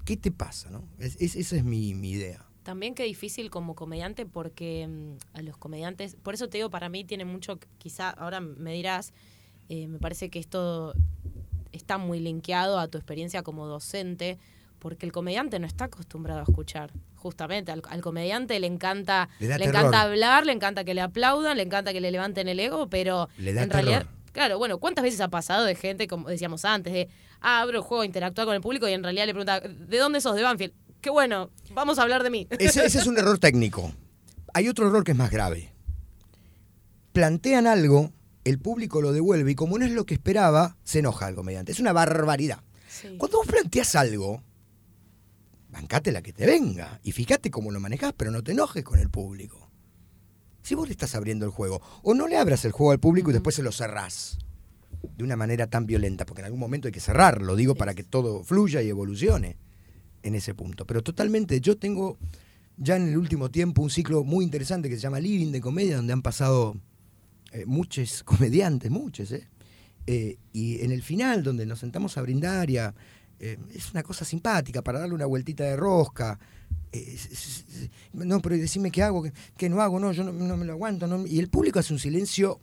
¿Qué te pasa, no? Esa es mi idea. También qué difícil como comediante, porque a los comediantes... Por eso te digo, para mí tiene mucho... Quizá ahora me dirás, me parece que esto está muy linkeado a tu experiencia como docente, porque el comediante no está acostumbrado a escuchar, justamente. Al comediante le encanta, le encanta hablar, le encanta que le aplaudan, le encanta que le levanten el ego, pero le da en terror. Realidad... Claro, bueno, ¿cuántas veces ha pasado de gente, como decíamos antes, de abro el juego, interactuar con el público y en realidad le pregunta, ¿de dónde sos? De Banfield. Qué bueno, vamos a hablar de mí. Ese es un error técnico. Hay otro error que es más grave. Plantean algo, el público lo devuelve y como no es lo que esperaba, se enoja el comediante. Es una barbaridad. Sí. Cuando vos planteás algo, bancate la que te venga y fíjate cómo lo manejás, pero no te enojes con el público. Si vos le estás abriendo el juego, o no le abras el juego al público y después se lo cerrás de una manera tan violenta, porque en algún momento hay que cerrarlo, digo, sí, para que todo fluya y evolucione en ese punto. Pero totalmente, yo tengo ya en el último tiempo un ciclo muy interesante que se llama Living de Comedia, donde han pasado muchos comediantes, y en el final, donde nos sentamos a brindar y es una cosa simpática para darle una vueltita de rosca. No, pero decime qué hago, qué no hago, no, yo no me lo aguanto. No. Y el público hace un silencio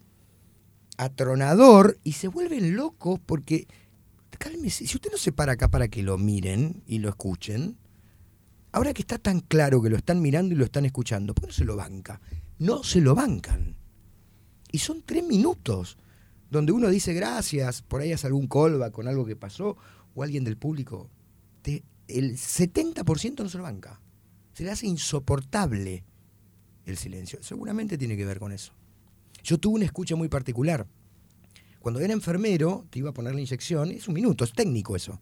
atronador y se vuelven locos porque, cálmese, si usted no se para acá para que lo miren y lo escuchen, ahora que está tan claro que lo están mirando y lo están escuchando, ¿por qué no se lo banca? No se lo bancan. Y son 3 minutos donde uno dice gracias, por ahí hace algún callback con algo que pasó, o alguien del público te el 70% no se lo banca. Se le hace insoportable el silencio. Seguramente tiene que ver con eso. Yo tuve una escucha muy particular. Cuando era enfermero, te iba a poner la inyección, es un minuto, es técnico eso.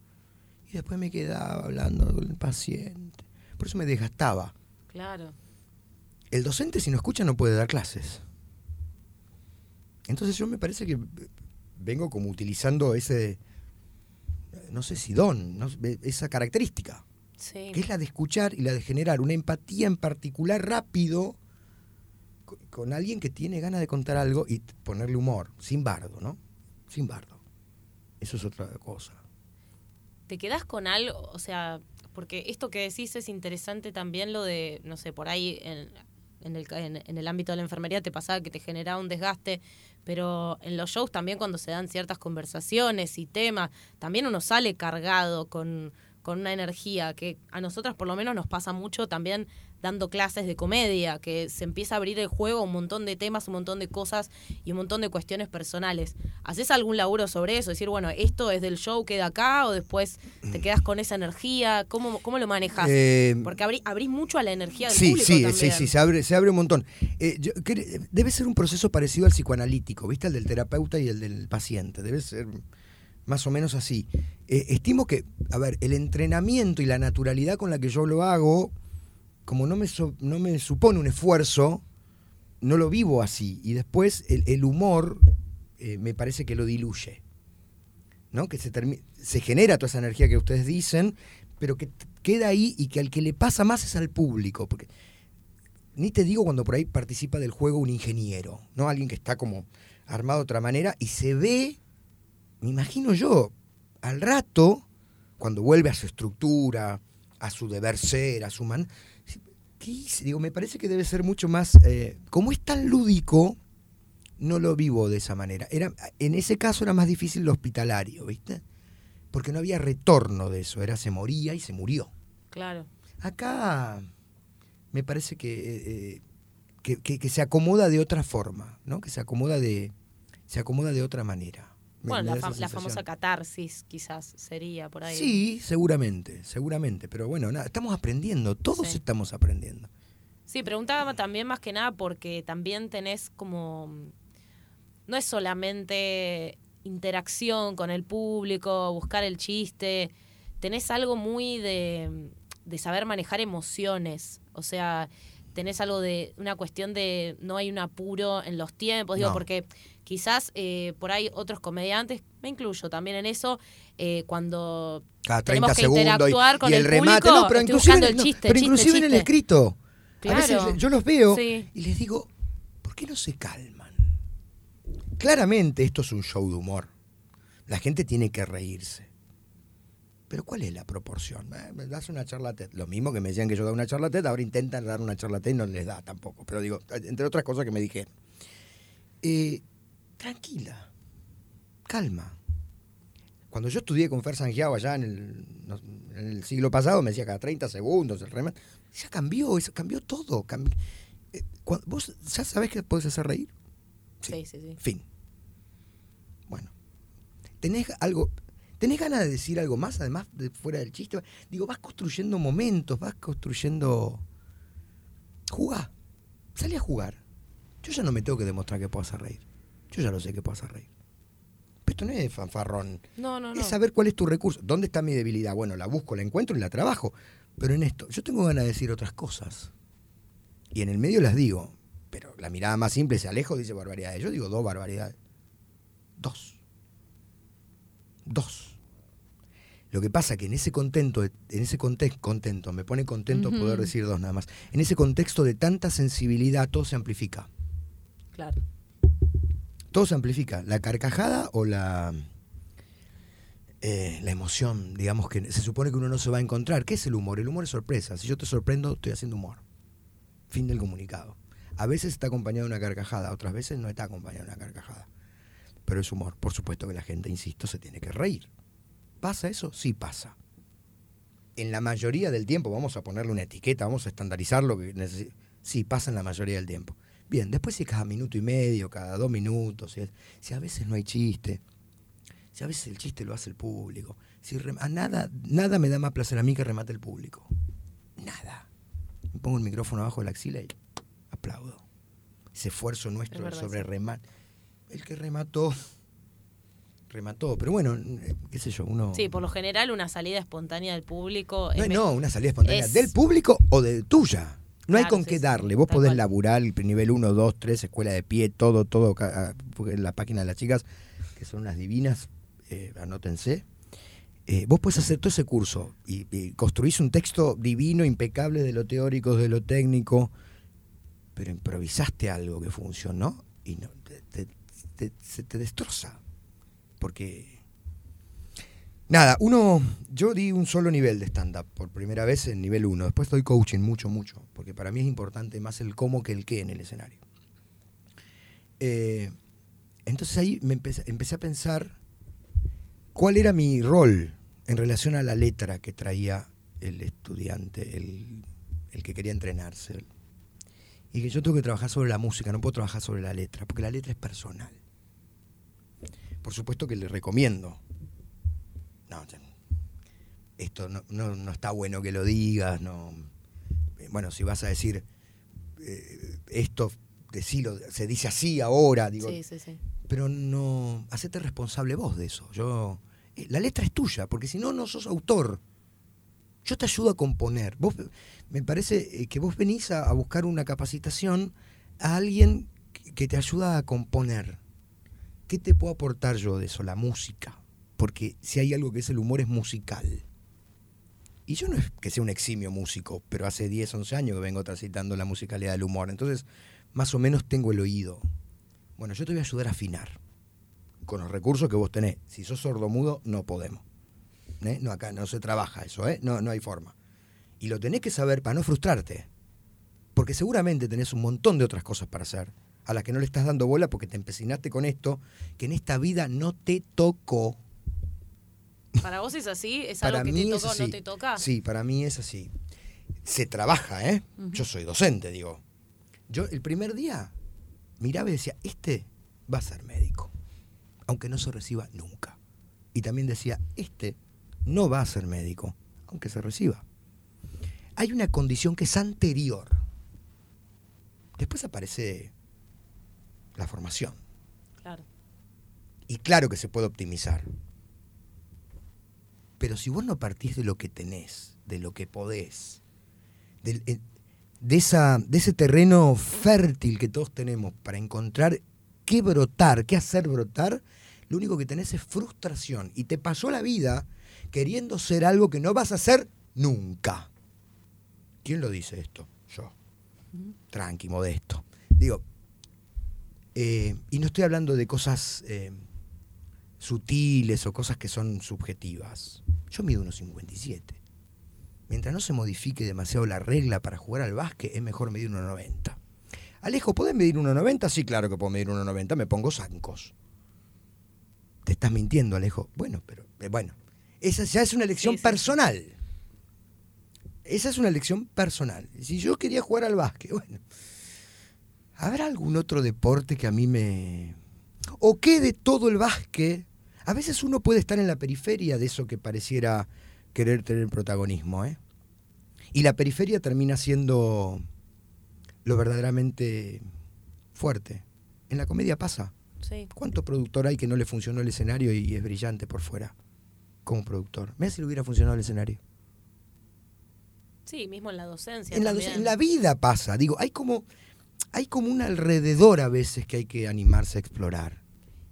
Y después me quedaba hablando con el paciente. Por eso me desgastaba. Claro. El docente, si no escucha, no puede dar clases. Entonces yo me parece que vengo como utilizando ese, no sé si don, no, esa característica. Sí. Que es la de escuchar y la de generar una empatía en particular rápido con alguien que tiene ganas de contar algo y ponerle humor, sin bardo, ¿no? Sin bardo. Eso es otra cosa. ¿Te quedás con algo? O sea, porque esto que decís es interesante también, lo de, no sé, por ahí en el ámbito de la enfermería te pasaba que te generaba un desgaste, pero en los shows también cuando se dan ciertas conversaciones y temas, también uno sale cargado con una energía que a nosotras por lo menos nos pasa mucho también dando clases de comedia, que se empieza a abrir el juego un montón de temas, un montón de cosas y un montón de cuestiones personales. ¿Hacés algún laburo sobre eso? Decir, bueno, esto es del show, queda acá, o después te quedás con esa energía. ¿Cómo lo manejás? Porque abrís mucho a la energía del público también. Sí, se abre un montón. Debe ser un proceso parecido al psicoanalítico, ¿viste? El del terapeuta y el del paciente. Debe ser más o menos así. Estimo que, a ver, el entrenamiento y la naturalidad con la que yo lo hago, como no me supone un esfuerzo, no lo vivo así. Y después el humor me parece que lo diluye, ¿no? Que se genera toda esa energía que ustedes dicen, pero que queda ahí y que al que le pasa más es al público. Porque ni te digo cuando por ahí participa del juego un ingeniero, ¿no? Alguien que está como armado de otra manera y se ve, me imagino yo, al rato, cuando vuelve a su estructura, a su deber ser, a su man... ¿Qué hice? Digo, me parece que debe ser mucho más... como es tan lúdico, no lo vivo de esa manera. En ese caso era más difícil lo hospitalario, ¿viste? Porque no había retorno de eso. Era, se moría y se murió. Claro. Acá me parece que se acomoda de otra forma, ¿no? Que se acomoda de otra manera. Bueno, la famosa catarsis quizás sería por ahí. Sí, seguramente. Pero bueno, nada, estamos aprendiendo, todos estamos aprendiendo. Sí, preguntaba también más que nada porque también tenés como... No es solamente interacción con el público, buscar el chiste. Tenés algo muy de saber manejar emociones. O sea, tenés algo de una cuestión de no hay un apuro en los tiempos. Digo, no. Porque... Quizás por ahí otros comediantes, me incluyo también en eso, cuando cada 30 tenemos que interactuar con el remate, público, no, pero estoy buscando el chiste. Pero inclusive chiste. En el escrito, claro. A veces yo los veo y les digo, ¿por qué no se calman? Claramente esto es un show de humor. La gente tiene que reírse. Pero ¿cuál es la proporción? Me das una charla TED. Lo mismo que me decían que yo daba una charla TED, ahora intentan dar una charla TED y no les da tampoco. Pero digo, entre otras cosas que me dije... tranquila, calma. Cuando yo estudié con Fer Sanjiao allá en el siglo pasado, me decía cada 30 segundos el remate. Ya cambió todo. Vos ya sabés que podés hacer reír. Sí. Fin. Bueno. ¿Tenés ganas de decir algo más, además de fuera del chiste? Digo, vas construyendo momentos, vas construyendo... Jugá. Salí a jugar. Yo ya no me tengo que demostrar que puedo hacer reír. Yo ya lo sé que puedo hacer reír. Pero esto no es fanfarrón. No. Es saber cuál es tu recurso. ¿Dónde está mi debilidad? Bueno, la busco, la encuentro y la trabajo. Pero en esto, yo tengo ganas de decir otras cosas. Y en el medio las digo. Pero la mirada más simple es Alejo, dice barbaridades. Yo digo dos barbaridades. Dos. Lo que pasa que en ese contexto, me pone contento poder decir dos nada más. En ese contexto de tanta sensibilidad, todo se amplifica. Claro. Todo se amplifica, la carcajada o la emoción, digamos, que se supone que uno no se va a encontrar. ¿Qué es el humor? El humor es sorpresa. Si yo te sorprendo, estoy haciendo humor. Fin del comunicado. A veces está acompañado de una carcajada, otras veces no está acompañado de una carcajada. Pero es humor. Por supuesto que la gente, insisto, se tiene que reír. ¿Pasa eso? Sí pasa. En la mayoría del tiempo, vamos a ponerle una etiqueta, vamos a estandarizar lo que necesita. Sí, pasa en la mayoría del tiempo. Bien, después si cada minuto y medio, cada 2 minutos, si a veces no hay chiste, Si a veces el chiste lo hace el público. Si nada me da más placer a mí que remate el público. Nada. Me pongo el micrófono abajo de la axila y aplaudo. Ese esfuerzo nuestro sobre remate. El que remató. Pero bueno, qué sé yo, uno... Sí, por lo general una salida espontánea del público... No, una salida espontánea del público o de tuya. No, claro, hay con qué darle. Vos podés laburar el nivel 1, 2, 3, escuela de pie, todo. La página de las chicas, que son unas divinas, anótense. Vos podés hacer todo ese curso y construís un texto divino, impecable, de lo teórico, de lo técnico, pero improvisaste algo que funcionó y no, se te destroza. Porque, nada, yo di un solo nivel de stand-up por primera vez en nivel 1. Después doy coaching mucho, porque para mí es importante más el cómo que el qué en el escenario. Entonces ahí me empecé a pensar cuál era mi rol en relación a la letra que traía el estudiante, el que quería entrenarse. Y que yo tengo que trabajar sobre la música, no puedo trabajar sobre la letra, porque la letra es personal. Por supuesto que le recomiendo. No, esto no está bueno que lo digas. No. Bueno, si vas a decir esto, decilo, se dice así ahora. Digo, sí. Pero no, hacete responsable vos de eso. La letra es tuya, porque si no sos autor. Yo te ayudo a componer. Vos, me parece que vos venís a buscar una capacitación a alguien que te ayuda a componer. ¿Qué te puedo aportar yo de eso? La música. Porque si hay algo que es el humor, es musical. Y yo no es que sea un eximio músico, pero hace 10, 11 años que vengo transitando la musicalidad del humor. Entonces, más o menos tengo el oído. Bueno, yo te voy a ayudar a afinar con los recursos que vos tenés. Si sos sordomudo, no podemos. No, acá no se trabaja eso, no hay forma. Y lo tenés que saber para no frustrarte. Porque seguramente tenés un montón de otras cosas para hacer, a las que no le estás dando bola porque te empecinaste con esto, que en esta vida no te tocó. ¿Para vos es así? ¿Es algo que te tocó o no te toca? Sí, para mí es así. Se trabaja, ¿eh? Uh-huh. Yo soy docente, digo. Yo el primer día miraba y decía, este va a ser médico, aunque no se reciba nunca. Y también decía, este no va a ser médico, aunque se reciba. Hay una condición que es anterior. Después aparece la formación. Claro. Y claro que se puede optimizar. Pero si vos no partís de lo que tenés, de lo que podés, de ese terreno fértil que todos tenemos para encontrar qué brotar, qué hacer brotar, lo único que tenés es frustración. Y te pasó la vida queriendo ser algo que no vas a hacer nunca. ¿Quién lo dice esto? Yo. Tranqui, modesto. Digo... y no estoy hablando de cosas sutiles o cosas que son subjetivas. Yo mido 1,57. Mientras no se modifique demasiado la regla para jugar al básquet, es mejor medir 1,90. Alejo, ¿podés medir 1,90? Sí, claro que puedo medir 1,90. Me pongo zancos. Te estás mintiendo, Alejo. Bueno, pero bueno. Esa ya es una elección personal. Esa es una elección personal. Si yo quería jugar al básquet, bueno... ¿Habrá algún otro deporte que a mí me... ¿O qué de todo el básquet? A veces uno puede estar en la periferia de eso que pareciera querer tener protagonismo, ¿eh? Y la periferia termina siendo lo verdaderamente fuerte. En la comedia pasa. Sí. ¿Cuánto productor hay que no le funcionó el escenario y es brillante por fuera como productor? Mirá si le hubiera funcionado el escenario. Sí, mismo en la docencia. En la vida pasa. Digo, hay como un alrededor a veces que hay que animarse a explorar.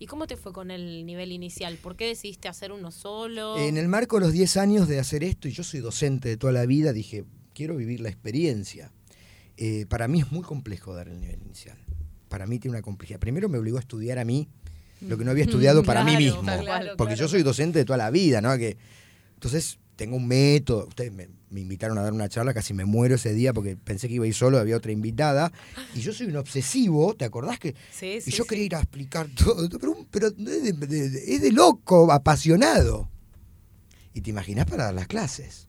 ¿Y cómo te fue con el nivel inicial? ¿Por qué decidiste hacer uno solo? En el marco de los 10 años de hacer esto, y yo soy docente de toda la vida, dije, quiero vivir la experiencia. Para mí es muy complejo dar el nivel inicial. Para mí tiene una complejidad. Primero me obligó a estudiar a mí lo que no había estudiado para mí mismo. Claro, porque yo soy docente de toda la vida, ¿no? Entonces tengo un método. Ustedes me invitaron a dar una charla, casi me muero ese día porque pensé que iba a ir solo, había otra invitada. Y yo soy un obsesivo, ¿te acordás que? Sí, y yo quería ir a explicar todo, pero es de loco, apasionado. Y te imaginás para dar las clases.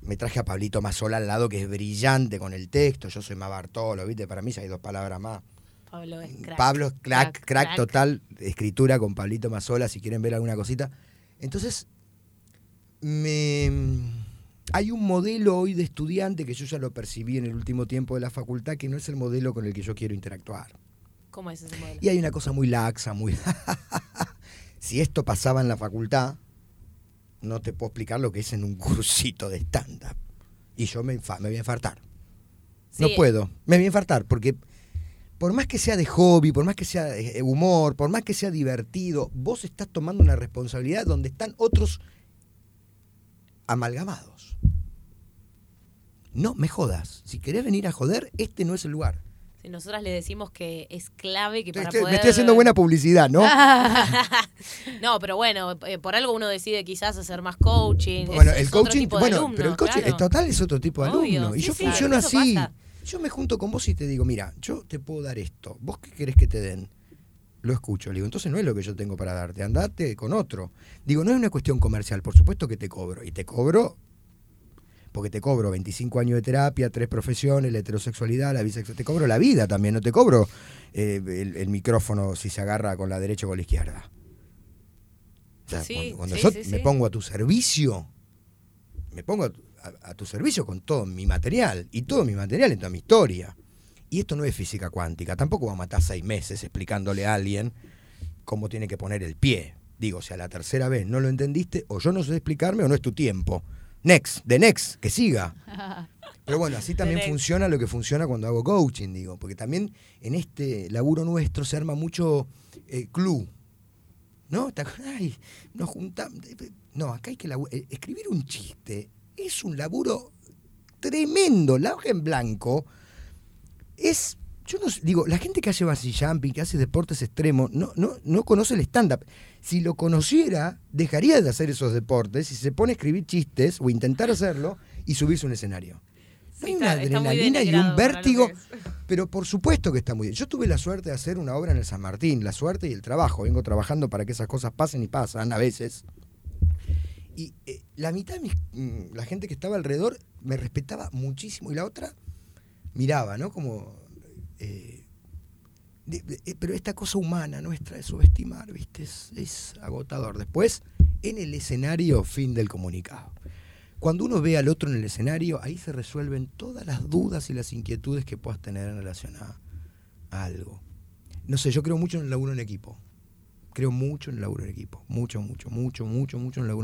Me traje a Pablito Mazzola al lado, que es brillante con el texto. Yo soy más Bartolo, ¿viste? Para mí ya hay dos palabras más. Pablo es crack. Pablo es crack total, escritura con Pablito Mazzola, si quieren ver alguna cosita. Entonces, hay un modelo hoy de estudiante que yo ya lo percibí en el último tiempo de la facultad, que no es el modelo con el que yo quiero interactuar. ¿Cómo es ese modelo? Y hay una cosa muy laxa, muy... Si esto pasaba en la facultad, no te puedo explicar lo que es en un cursito de stand-up. Y yo me voy a infartar. Sí. No puedo. Me voy a infartar porque... Por más que sea de hobby, por más que sea de humor, por más que sea divertido, vos estás tomando una responsabilidad donde están otros amalgamados. No me jodas. Si querés venir a joder, este no es el lugar. Si nosotras le decimos que es clave que para poder... Me estoy haciendo buena publicidad, ¿no? No, pero bueno, por algo uno decide quizás hacer más coaching. Bueno, el coaching, pero el coaching claro. Total es otro tipo de alumno. Y sí, yo funciono así. Pasa. Yo me junto con vos y te digo, mira, yo te puedo dar esto. ¿Vos qué querés que te den? Lo escucho. Le digo, entonces no es lo que yo tengo para darte. Andate con otro. Digo, no es una cuestión comercial. Por supuesto que te cobro. Y te cobro porque te cobro 25 años de terapia, 3 profesiones, la heterosexualidad, la bisexualidad. Te cobro la vida también. No te cobro el micrófono si se agarra con la derecha o con la izquierda. O sea, sí, cuando yo me pongo a tu servicio, me pongo a tu servicio con todo mi material y todo mi material en toda mi historia. Y esto no es física cuántica, tampoco vamos a matar 6 meses explicándole a alguien cómo tiene que poner el pie. Digo, si a la tercera vez no lo entendiste, o yo no sé explicarme o no es tu tiempo. Next, que siga. Pero bueno, así también funciona lo que funciona cuando hago coaching, digo, porque también en este laburo nuestro se arma mucho club, ¿no? Ay, nos juntamos. No, acá hay que escribir un chiste. Es un laburo tremendo. La hoja en blanco es... Yo no digo, la gente que hace bungee jumping, que hace deportes extremos, no conoce el stand-up. Si lo conociera, dejaría de hacer esos deportes y se pone a escribir chistes o intentar hacerlo y subirse a un escenario. Sí, hay una adrenalina y un vértigo, pero por supuesto que está muy bien. Yo tuve la suerte de hacer una obra en el San Martín, la suerte y el trabajo. Vengo trabajando para que esas cosas pasen y pasan a veces. Y la mitad de la gente que estaba alrededor me respetaba muchísimo y la otra miraba, ¿no? Como... pero esta cosa humana nuestra de subestimar, ¿viste? Es agotador. Después, en el escenario, fin del comunicado. Cuando uno ve al otro en el escenario, ahí se resuelven todas las dudas y las inquietudes que puedas tener en relación a algo. No sé, yo creo mucho en el laburo en equipo. Mucho en el laburo en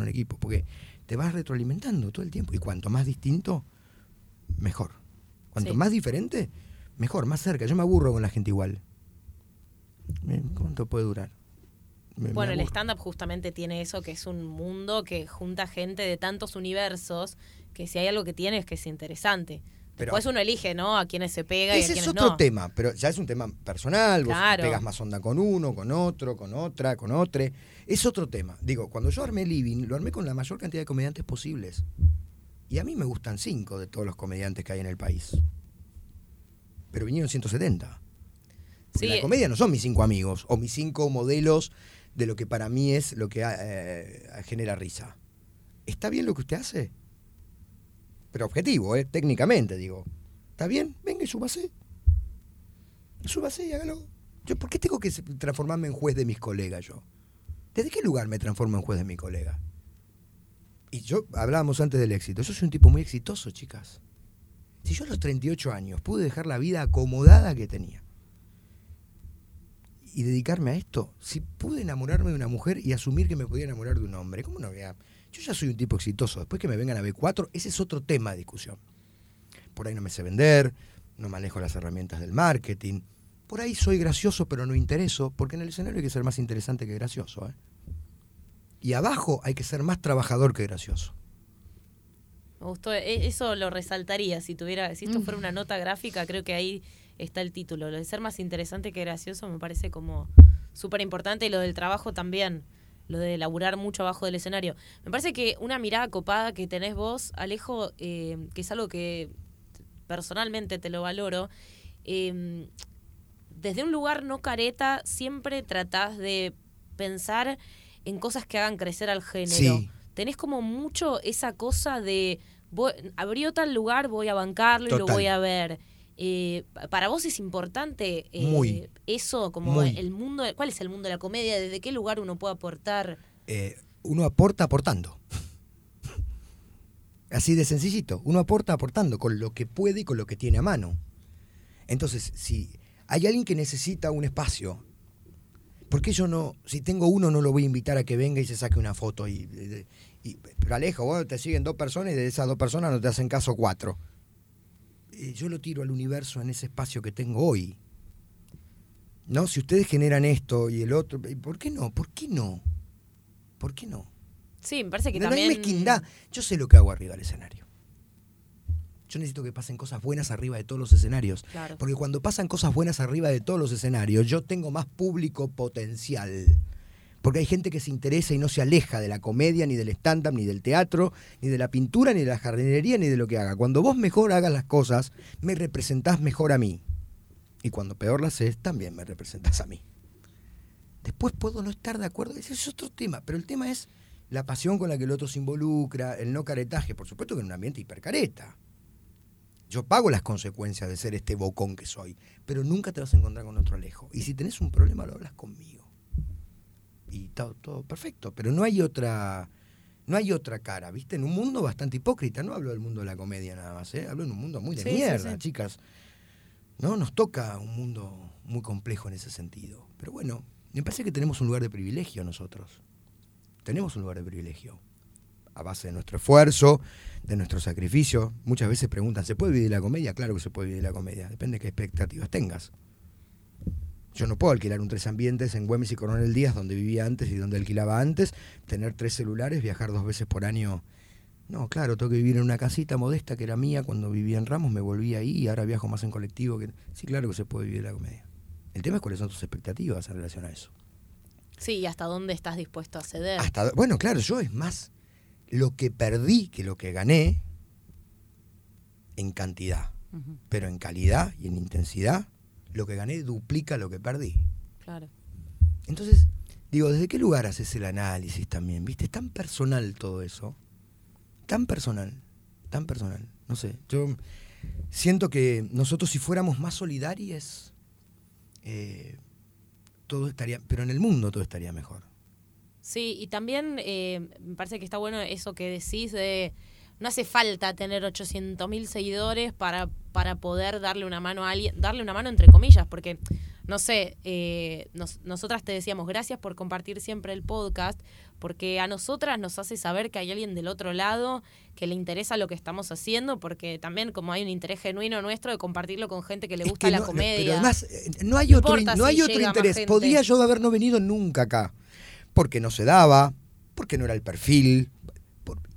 equipo, porque te vas retroalimentando todo el tiempo y cuanto más distinto, mejor. Cuanto más diferente, mejor, más cerca. Yo me aburro con la gente igual. ¿Cuánto puede durar? Bueno, el stand-up justamente tiene eso, que es un mundo que junta gente de tantos universos, que si hay algo que tiene es que es interesante. Pero después uno elige, ¿no? A quienes se pega y a quienes no. Ese es otro tema, pero ya es un tema personal. Claro. Vos pegas más onda con uno, con otro, con otra, con otro. Es otro tema. Digo, cuando yo armé Living, lo armé con la mayor cantidad de comediantes posibles. Y a mí me gustan 5 de todos los comediantes que hay en el país. Pero vinieron 170. Sí. La comedia no son mis 5 amigos o mis 5 modelos de lo que para mí es lo que genera risa. ¿Está bien lo que usted hace? Pero objetivo, técnicamente, digo. ¿Está bien? Venga y súbase. Súbase y hágalo. Yo, ¿por qué tengo que transformarme en juez de mis colegas yo? ¿Desde qué lugar me transformo en juez de mi colega? Y yo, hablábamos antes del éxito. Yo soy un tipo muy exitoso, chicas. Si yo a los 38 años pude dejar la vida acomodada que tenía y dedicarme a esto, si pude enamorarme de una mujer y asumir que me podía enamorar de un hombre, ¿cómo no vea? Yo ya soy un tipo exitoso. Después que me vengan a B4, ese es otro tema de discusión. Por ahí no me sé vender, no manejo las herramientas del marketing. Por ahí soy gracioso, pero no intereso, porque en el escenario hay que ser más interesante que gracioso, ¿eh? Y abajo hay que ser más trabajador que gracioso. Me gustó. Eso lo resaltaría si tuviera, si esto fuera una nota gráfica, creo que ahí está el título. Lo de ser más interesante que gracioso me parece como súper importante y lo del trabajo también. Lo de laburar mucho abajo del escenario. Me parece que una mirada copada que tenés vos, Alejo, que es algo que personalmente te lo valoro, desde un lugar no careta siempre tratás de pensar en cosas que hagan crecer al género. Sí. Tenés como mucho esa cosa de abrió tal lugar, voy a bancarlo. Total. Y lo voy a ver. ¿Para vos es importante eso? Como muy. El mundo, ¿cuál es el mundo de la comedia? ¿Desde qué lugar uno puede aportar? Uno aporta aportando. Así de sencillito. Uno aporta aportando con lo que puede y con lo que tiene a mano. Entonces, si hay alguien que necesita un espacio, ¿por qué yo no? Si tengo uno, no lo voy a invitar a que venga y se saque una foto. Pero Alejo, vos te siguen 2 personas y de esas 2 personas no te hacen caso 4. Yo lo tiro al universo en ese espacio que tengo hoy. ¿No? Si ustedes generan esto y el otro, ¿por qué no? ¿Por qué no? ¿Por qué no? Sí, me parece que no, también... No hay mezquindad. Yo sé lo que hago arriba del escenario. Yo necesito que pasen cosas buenas arriba de todos los escenarios. Claro. Porque cuando pasan cosas buenas arriba de todos los escenarios, yo tengo más público potencial. Porque hay gente que se interesa y no se aleja de la comedia, ni del stand-up, ni del teatro, ni de la pintura, ni de la jardinería, ni de lo que haga. Cuando vos mejor hagas las cosas, me representás mejor a mí. Y cuando peor las haces, también me representás a mí. Después puedo no estar de acuerdo. Ese es otro tema. Pero el tema es la pasión con la que el otro se involucra, el no caretaje. Por supuesto que en un ambiente hipercareta. Yo pago las consecuencias de ser este bocón que soy, pero nunca te vas a encontrar con otro Alejo. Y si tenés un problema, lo hablas conmigo. Y todo perfecto, pero no hay otra cara, ¿viste? En un mundo bastante hipócrita, no hablo del mundo de la comedia nada más, hablo en un mundo muy de mierda, sí. Chicas. No, nos toca un mundo muy complejo en ese sentido. Pero bueno, me parece que tenemos un lugar de privilegio nosotros. Tenemos un lugar de privilegio. A base de nuestro esfuerzo, de nuestro sacrificio. Muchas veces preguntan, ¿se puede vivir la comedia? Claro que se puede vivir la comedia, depende de qué expectativas tengas. Yo no puedo alquilar un 3 ambientes en Güemes y Coronel Díaz, donde vivía antes y donde alquilaba antes, tener 3 celulares, viajar 2 veces por año. No, claro, tengo que vivir en una casita modesta que era mía cuando vivía en Ramos, me volví ahí y ahora viajo más en colectivo. Sí, claro que se puede vivir la comedia. El tema es cuáles son tus expectativas en relación a eso. Sí, y hasta dónde estás dispuesto a ceder. Bueno, claro, yo es más lo que perdí que lo que gané en cantidad, uh-huh. Pero en calidad y en intensidad. Lo que gané duplica lo que perdí. Claro. Entonces, digo, ¿desde qué lugar haces el análisis también? ¿Viste? Es tan personal todo eso. Tan personal. No sé, yo siento que nosotros si fuéramos más solidarios, todo estaría... Pero en el mundo todo estaría mejor. Sí, y también me parece que está bueno eso que decís de... No hace falta tener 800.000 seguidores para poder darle una mano a alguien, darle una mano entre comillas, porque, no sé, nosotras te decíamos gracias por compartir siempre el podcast, porque a nosotras nos hace saber que hay alguien del otro lado que le interesa lo que estamos haciendo, porque también como hay un interés genuino nuestro de compartirlo con gente que le gusta la comedia. Pero además, no hay otro interés. Podría yo haber no venido nunca acá, porque no se daba, porque no era el perfil.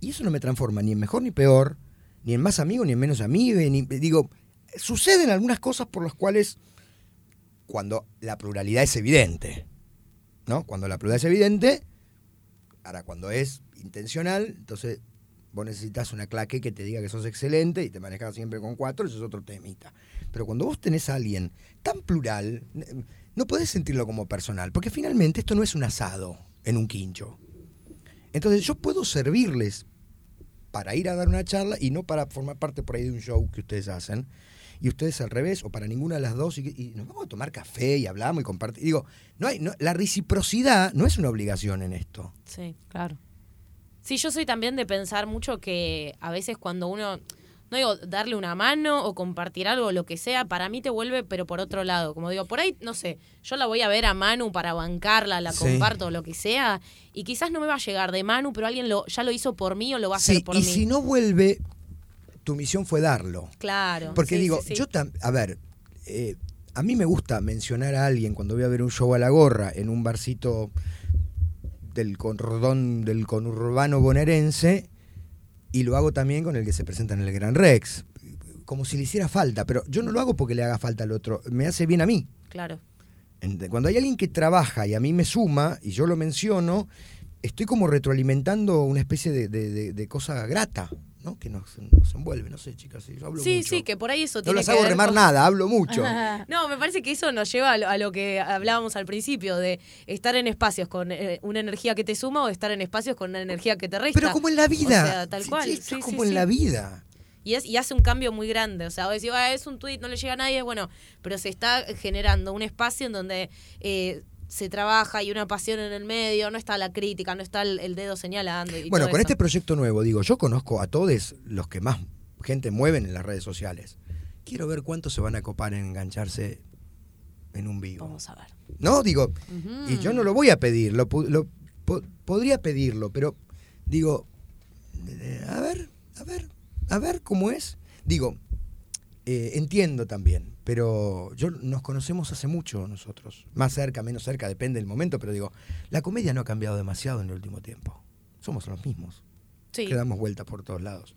Y eso no me transforma ni en mejor ni peor, ni en más amigo, ni en menos amigo. Digo, suceden algunas cosas por las cuales, cuando la pluralidad es evidente, ¿no? Cuando la pluralidad es evidente, ahora cuando es intencional, entonces vos necesitas una claque que te diga que sos excelente y te manejas siempre con 4, eso es otro temita. Pero cuando vos tenés a alguien tan plural, no podés sentirlo como personal, porque finalmente esto no es un asado en un quincho. Entonces yo puedo servirles para ir a dar una charla y no para formar parte por ahí de un show que ustedes hacen, y ustedes al revés, o para ninguna de las dos, y nos vamos a tomar café y hablamos y compartimos. Digo, la reciprocidad no es una obligación en esto. Sí, claro. Sí, yo soy también de pensar mucho que a veces cuando uno, no digo darle una mano o compartir algo, lo que sea, para mí te vuelve, pero por otro lado. Como digo, por ahí, no sé, yo la voy a ver a Manu para bancarla, la comparto, lo que sea, y quizás no me va a llegar de Manu, pero alguien ya lo hizo por mí o lo va a hacer por mí. Y si no vuelve, tu misión fue darlo. Claro. Porque yo también, a ver, a mí me gusta mencionar a alguien cuando voy a ver un show a la gorra en un barcito del cordón del conurbano bonaerense, y lo hago también con el que se presenta en el Gran Rex, como si le hiciera falta, pero yo no lo hago porque le haga falta al otro, me hace bien a mí. Claro. Cuando hay alguien que trabaja y a mí me suma, y yo lo menciono, estoy como retroalimentando una especie de cosa grata, ¿no? Que nos envuelve, no sé, chicas, yo hablo mucho. Sí, que por ahí eso no tiene que ver. No les hago remar nada, hablo mucho. No, me parece que eso nos lleva a lo que hablábamos al principio, de estar en espacios con una energía que te suma o estar en espacios con una energía que te resta. Pero como en la vida. O sea, tal cual. Sí, como en la vida. Y hace un cambio muy grande. O sea, vos decís, es un tuit, no le llega a nadie, bueno, pero se está generando un espacio en donde se trabaja, hay una pasión en el medio, no está la crítica, no está el dedo señalando. Y bueno, con eso. Este proyecto nuevo, digo, yo conozco a todos los que más gente mueven en las redes sociales. Quiero ver cuántos se van a copar en engancharse en un vivo. Vamos a ver. No, digo, uh-huh. Y yo no lo voy a pedir, podría pedirlo, pero digo, a ver cómo es. Digo, entiendo también, pero nos conocemos hace mucho nosotros. Más cerca, menos cerca, depende del momento, pero digo, la comedia no ha cambiado demasiado en el último tiempo. Somos los mismos. Sí. Que damos vueltas por todos lados.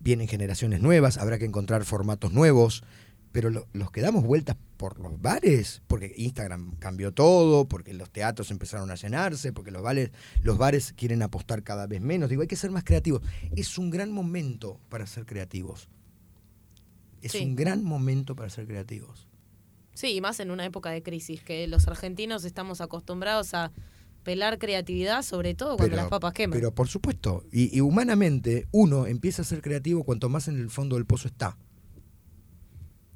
Vienen generaciones nuevas, habrá que encontrar formatos nuevos, pero los que damos vueltas por los bares, porque Instagram cambió todo, porque los teatros empezaron a llenarse, porque los bares quieren apostar cada vez menos. Digo, hay que ser más creativos. Es un gran momento para ser creativos. Sí, y más en una época de crisis, que los argentinos estamos acostumbrados a pelar creatividad, sobre todo cuando las papas queman. Pero por supuesto, y humanamente uno empieza a ser creativo cuanto más en el fondo del pozo está.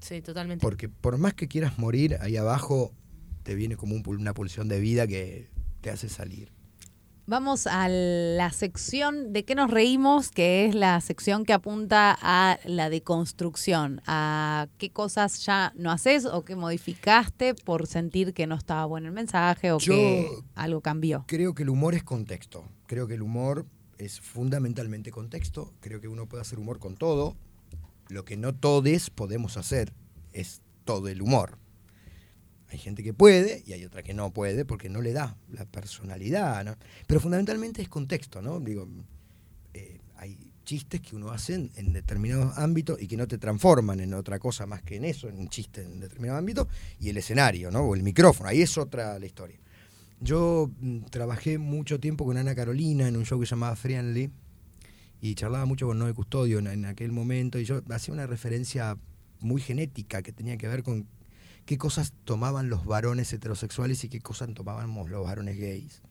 Sí, totalmente. Porque por más que quieras morir, ahí abajo te viene como una pulsión de vida que te hace salir. Vamos a la sección de qué nos reímos, que es la sección que apunta a la deconstrucción, a qué cosas ya no haces o qué modificaste por sentir que no estaba bueno el mensaje o que algo cambió. Creo que el humor es contexto. Creo que el humor es fundamentalmente contexto. Creo que uno puede hacer humor con todo. Lo que no todos podemos hacer es todo el humor. Hay gente que puede y hay otra que no puede porque no le da la personalidad, ¿no? Pero fundamentalmente es contexto, ¿no? Digo, hay chistes que uno hace en determinados ámbitos y que no te transforman en otra cosa más que en eso, en un chiste en determinado ámbito, y el escenario, ¿no? O el micrófono, ahí es otra la historia. Yo trabajé mucho tiempo con Ana Carolina en un show que se llamaba Friendly y charlaba mucho con Noé Custodio en aquel momento, y yo hacía una referencia muy genética que tenía que ver con qué cosas tomaban los varones heterosexuales y qué cosas tomábamos los varones gays.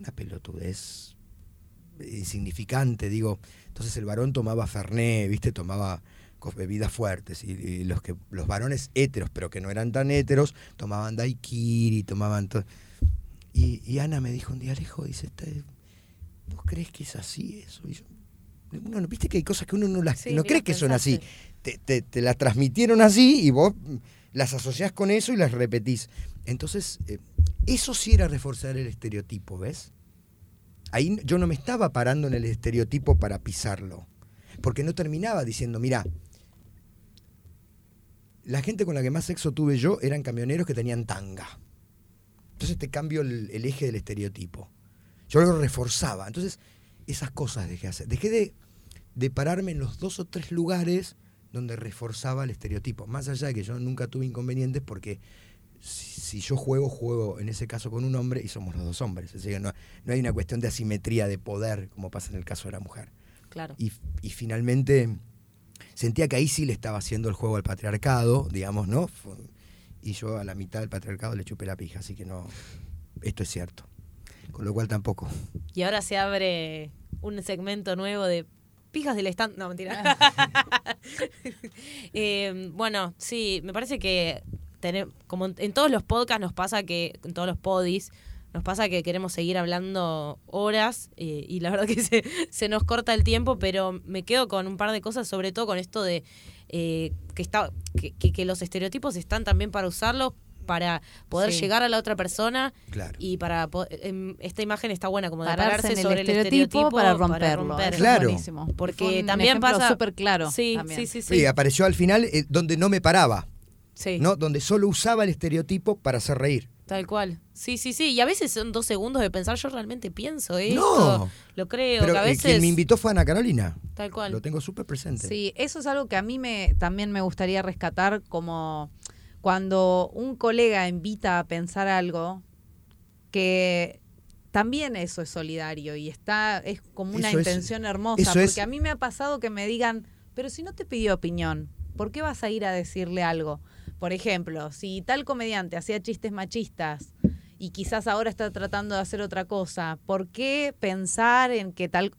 Una pelotudez insignificante, digo. Entonces el varón tomaba Fernet, ¿viste? Tomaba bebidas fuertes. Y los varones heteros, pero que no eran tan heteros, tomaban daiquiri, tomaban... Y Ana me dijo un día, Alejo, dice, ¿vos crees que es así eso? Y yo, bueno, ¿viste que hay cosas que uno no las no cree que son así? Te las transmitieron así y vos... las asociás con eso y las repetís. Entonces, eso sí era reforzar el estereotipo, ¿ves? Ahí yo no me estaba parando en el estereotipo para pisarlo. Porque no terminaba diciendo, mirá, la gente con la que más sexo tuve yo eran camioneros que tenían tanga. Entonces te cambio el eje del estereotipo. Yo lo reforzaba. Entonces, esas cosas dejé de hacer. Dejé de pararme en los 2 o 3 lugares donde reforzaba el estereotipo. Más allá de que yo nunca tuve inconvenientes, porque si yo juego en ese caso con un hombre y somos los dos hombres. Es decir, no hay una cuestión de asimetría de poder como pasa en el caso de la mujer. Claro. Y finalmente sentía que ahí sí le estaba haciendo el juego al patriarcado, digamos, ¿no? Y yo a la mitad del patriarcado le chupé la pija, así que no, esto es cierto. Con lo cual tampoco. Y ahora se abre un segmento nuevo de pijas del stand... No, mentira. Bueno, sí, me parece que como en todos los podcasts nos pasa que... En todos los podis nos pasa que queremos seguir hablando horas y la verdad que se nos corta el tiempo, pero me quedo con un par de cosas, sobre todo con esto de que los estereotipos están también para usarlos, para poder llegar a la otra persona, claro. Y para esta imagen está buena, como de pararse sobre el estereotipo para romperlo. Claro. Buenísimo. Porque también pasa súper claro. Sí, apareció al final donde no me paraba. Sí. ¿No? Donde solo usaba el estereotipo para hacer reír. Tal cual. Sí. Y a veces son 2 segundos de pensar, yo realmente pienso esto. No. Lo creo. Pero que a veces... quien me invitó fue Ana Carolina. Tal cual. Lo tengo súper presente. Sí, eso es algo que a mí también me gustaría rescatar, como... cuando un colega invita a pensar algo, que también eso es solidario y es como una intención hermosa. Porque a mí me ha pasado que me digan, pero si no te pidió opinión, ¿por qué vas a ir a decirle algo? Por ejemplo, si tal comediante hacía chistes machistas y quizás ahora está tratando de hacer otra cosa, ¿por qué pensar en que tal?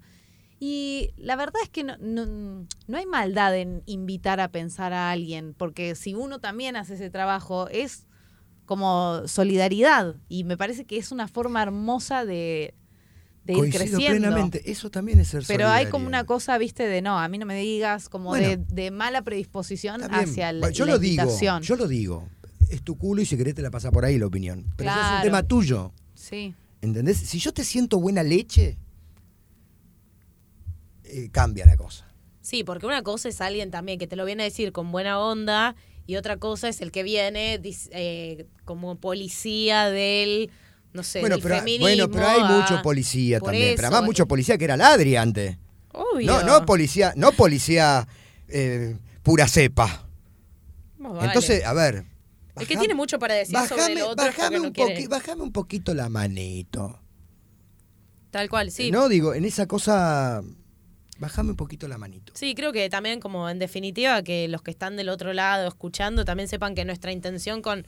Y la verdad es que no hay maldad en invitar a pensar a alguien, porque si uno también hace ese trabajo, es como solidaridad. Y me parece que es una forma hermosa de ir creciendo. Plenamente, eso también es ser solidario. Pero hay como una cosa, viste, de no, a mí no me digas, como bueno, de mala predisposición hacia la invitación. Yo lo digo, es tu culo y si querés te la pasás por ahí la opinión. Pero claro, eso es un tema tuyo. Sí. ¿Entendés? Si yo te siento buena leche, cambia la cosa. Sí, porque una cosa es alguien también que te lo viene a decir con buena onda y otra cosa es el que viene como policía del, no sé, bueno, del feminismo. Bueno, pero hay mucho policía también. Eso, pero además mucho policía que era ladri antes. Obvio. No policía pura cepa. No, vale. Entonces, a ver. El que tiene mucho para decir sobre el otro. Bajame un poquito la manito. Tal cual, sí. No, digo, en esa cosa, bajame un poquito la manito. Sí, creo que también, como en definitiva, que los que están del otro lado escuchando también sepan que nuestra intención con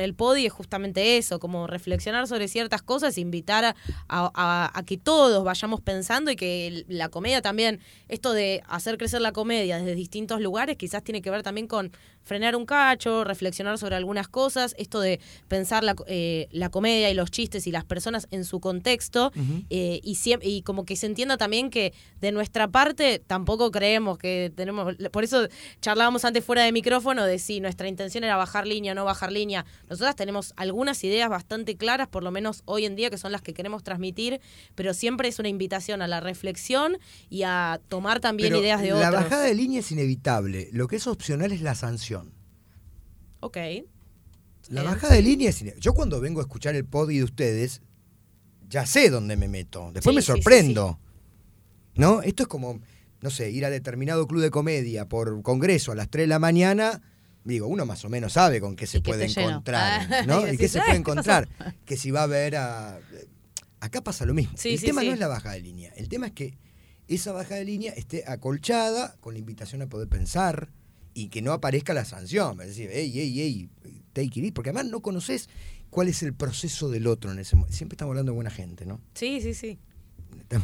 el podi es justamente eso, como reflexionar sobre ciertas cosas, invitar a que todos vayamos pensando y que la comedia también, esto de hacer crecer la comedia desde distintos lugares, quizás tiene que ver también con frenar un cacho, reflexionar sobre algunas cosas, esto de pensar la comedia y los chistes y las personas en su contexto, uh-huh, y como que se entienda también que de nuestra parte tampoco creemos que tenemos, por eso charlábamos antes fuera de micrófono de si nuestra intención era bajar línea o no bajar línea. Nosotras tenemos algunas ideas bastante claras, por lo menos hoy en día, que son las que queremos transmitir, pero siempre es una invitación a la reflexión y a tomar también pero ideas de otros. La bajada de línea es inevitable. Lo que es opcional es la sanción. Ok. La bajada de línea es inevitable. Yo cuando vengo a escuchar el podi de ustedes, ya sé dónde me meto. Después me sorprendo. Sí. ¿No? Esto es como, no sé, ir a determinado club de comedia por congreso a las 3 de la mañana... Digo, uno más o menos sabe con qué se puede encontrar, ¿no? Y qué se puede encontrar. Que si va a ver a... Acá pasa lo mismo. Sí, el tema no es la bajada de línea. El tema es que esa bajada de línea esté acolchada con la invitación a poder pensar y que no aparezca la sanción. Es decir, take it easy. Porque además no conoces cuál es el proceso del otro en ese momento. Siempre estamos hablando de buena gente, ¿no? Sí, sí, sí.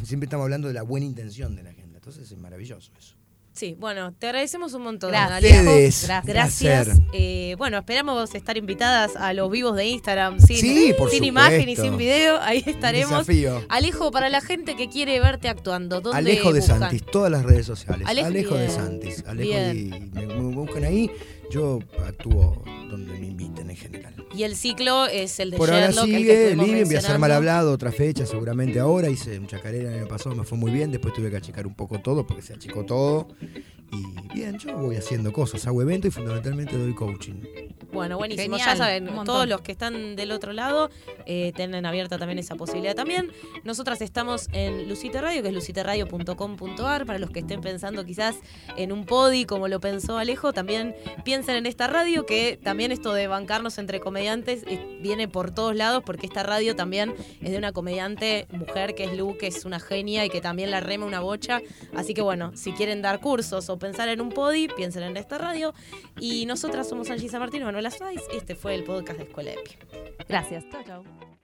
Siempre estamos hablando de la buena intención de la gente. Entonces es maravilloso eso. Sí, bueno, te agradecemos un montón. Gracias. Bueno, esperamos estar invitadas a los vivos de Instagram sin imagen y sin video. Ahí estaremos. Alejo, para la gente que quiere verte actuando, ¿dónde Alejo de Santis, todas las redes sociales. Alejo de Santis. Alejo y me buscan ahí. Yo actúo donde me inviten en general. Y el ciclo es el de Sherlock. Por ahora sigue, Living, voy a ser mal hablado, otra fecha seguramente ahora. Hice un chacarera el año pasado, me fue muy bien. Después tuve que achicar un poco todo porque se achicó todo. Y bien, yo voy haciendo cosas, hago eventos y fundamentalmente doy coaching. Bueno, buenísimo. Genial. Ya saben, todos los que están del otro lado tienen abierta también esa posibilidad también. Nosotras estamos en Luciteradio, que es luciteradio.com.ar. Para los que estén pensando quizás en un podi, como lo pensó Alejo, también piensen en esta radio, que también esto de bancarnos entre comediantes viene por todos lados, porque esta radio también es de una comediante mujer que es Lu, que es una genia y que también la rema una bocha. Así que bueno, si quieren dar cursos o pensar en un podi, piensen en esta radio. Y nosotras somos Angie San Martino, Manuela Saiz. Este fue el podcast de Escuela de Pie. Gracias. Chao, chao.